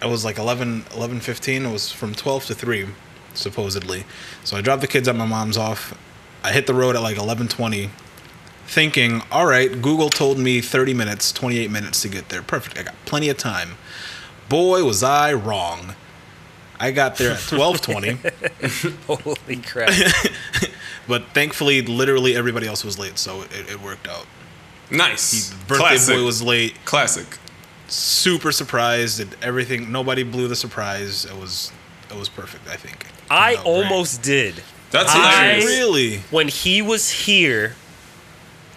it was like eleven fifteen. It was from twelve to three. Supposedly. So I dropped the kids at my mom's off. I hit the road at like eleven twenty, thinking, all right, Google told me thirty minutes, twenty-eight minutes to get there. Perfect. I got plenty of time. Boy, was I wrong. I got there at twelve twenty. Holy crap. But thankfully, literally everybody else was late, so it, it worked out. Nice. The birthday Classic. boy was late. Classic. Super surprised at everything. Nobody blew the surprise. It was... It was perfect, I think. I almost did. That's hilarious. I, really? When he was here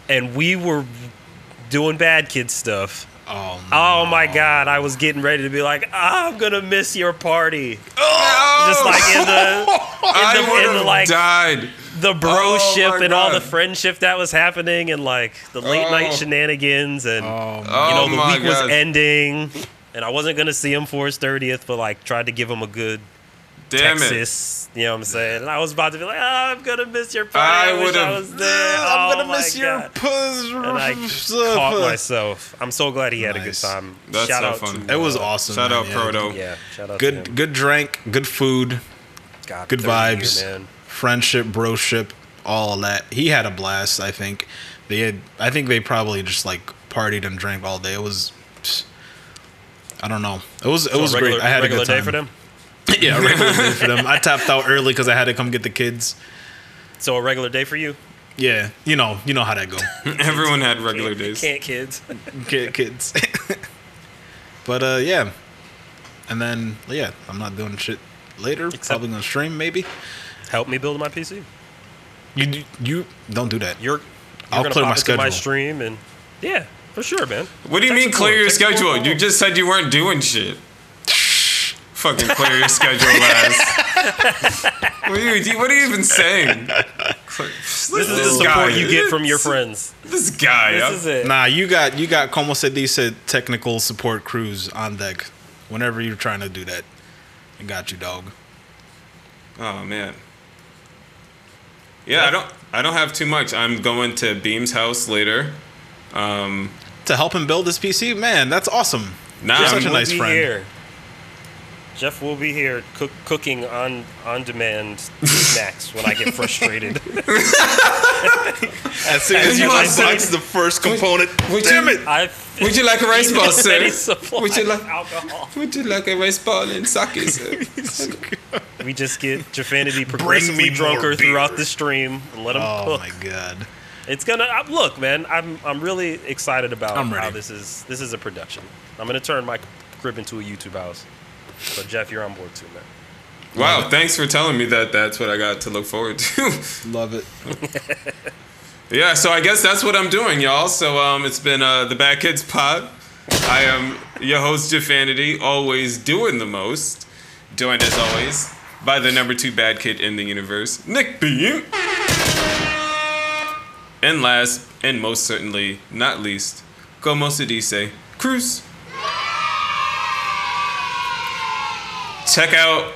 and we were doing bad kid stuff, oh, no. oh my God, I was getting ready to be like, oh, I'm going to miss your party. Oh. Just like in the, in the, in the like, died. the bro oh, ship and God. all the friendship that was happening and like the late oh. night shenanigans and oh, you know, the week God. was ending and I wasn't going to see him for his thirtieth, but like tried to give him a good... Damn Texas, it. You know what I'm saying? And I was about to be like, oh, I'm going to miss your party. I, I wish I was there. I'm oh going to miss God. your puss. And I caught myself. I'm so glad he had nice. a good time. That's shout so out fun. To, it was uh, awesome. Shout man, out, Proto. Yeah. yeah, shout out good, to him. Good drink, good food, God, good vibes, year, man. friendship, broship, all that. He had a blast, I think. They had, I think they probably just like partied and drank all day. It was, I don't know. It was, it so was regular, great. I had a good time. Regular day for them? Yeah, a regular day for them. I tapped out early because I had to come get the kids. So a regular day for you? Yeah, you know, you know how that go. Everyone had regular can't, days. Can't kids. Can't kids. But uh, yeah, and then yeah, I'm not doing shit later. Except probably gonna stream maybe. Help me build my P C. You you don't do that. You're, you're I'll gonna clear pop my schedule. My stream and yeah, for sure, man. What do you mean clear your schedule? You just said you weren't doing shit. Fucking clear your schedule, lads. What are you, what are you even saying? This, this is the support guy. you get from your friends. This guy. This yeah. is it. Nah, you got you got como se dice technical support crews on deck. Whenever you're trying to do that, I got you, dog. Oh man. Yeah, yeah, I don't I don't have too much. I'm going to Beam's house later. Um, to help him build his P C, man. That's awesome. Nah, you're such I'm, a nice we'll friend. Here. Jeff will be here cook, cooking on on demand snacks when I get frustrated. As soon as you unbox the first component, would, would damn you, it! I've, would you like a rice ball, sir? Would you like alcohol? Would you like a rice ball and sake, sir? We just get Jefanity progressively drunker throughout the stream and let him oh cook. Oh my God! It's gonna I'm, look, man. I'm I'm really excited about I'm how ready. this is this is a production. I'm gonna turn my crib into a YouTube house. So, Jeff, you're on board too, man. Wow, thanks for telling me that. That's what I got to look forward to. Love it. Yeah, so I guess that's what I'm doing, y'all. So um, it's been uh, the Bad Kids Pod. I am your host, Jefanity, always doing the most. Joined, as always, by the number two bad kid in the universe, Nick Beam. And last, and most certainly, not least, como se dice, Cruz. Check out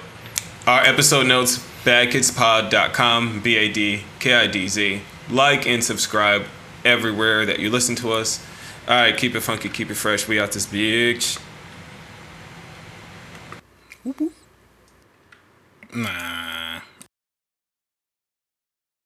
our episode notes, bad kids pod dot com, B A D K I D Z. Like and subscribe everywhere that you listen to us. All right, keep it funky, keep it fresh. We out this bitch. Nah.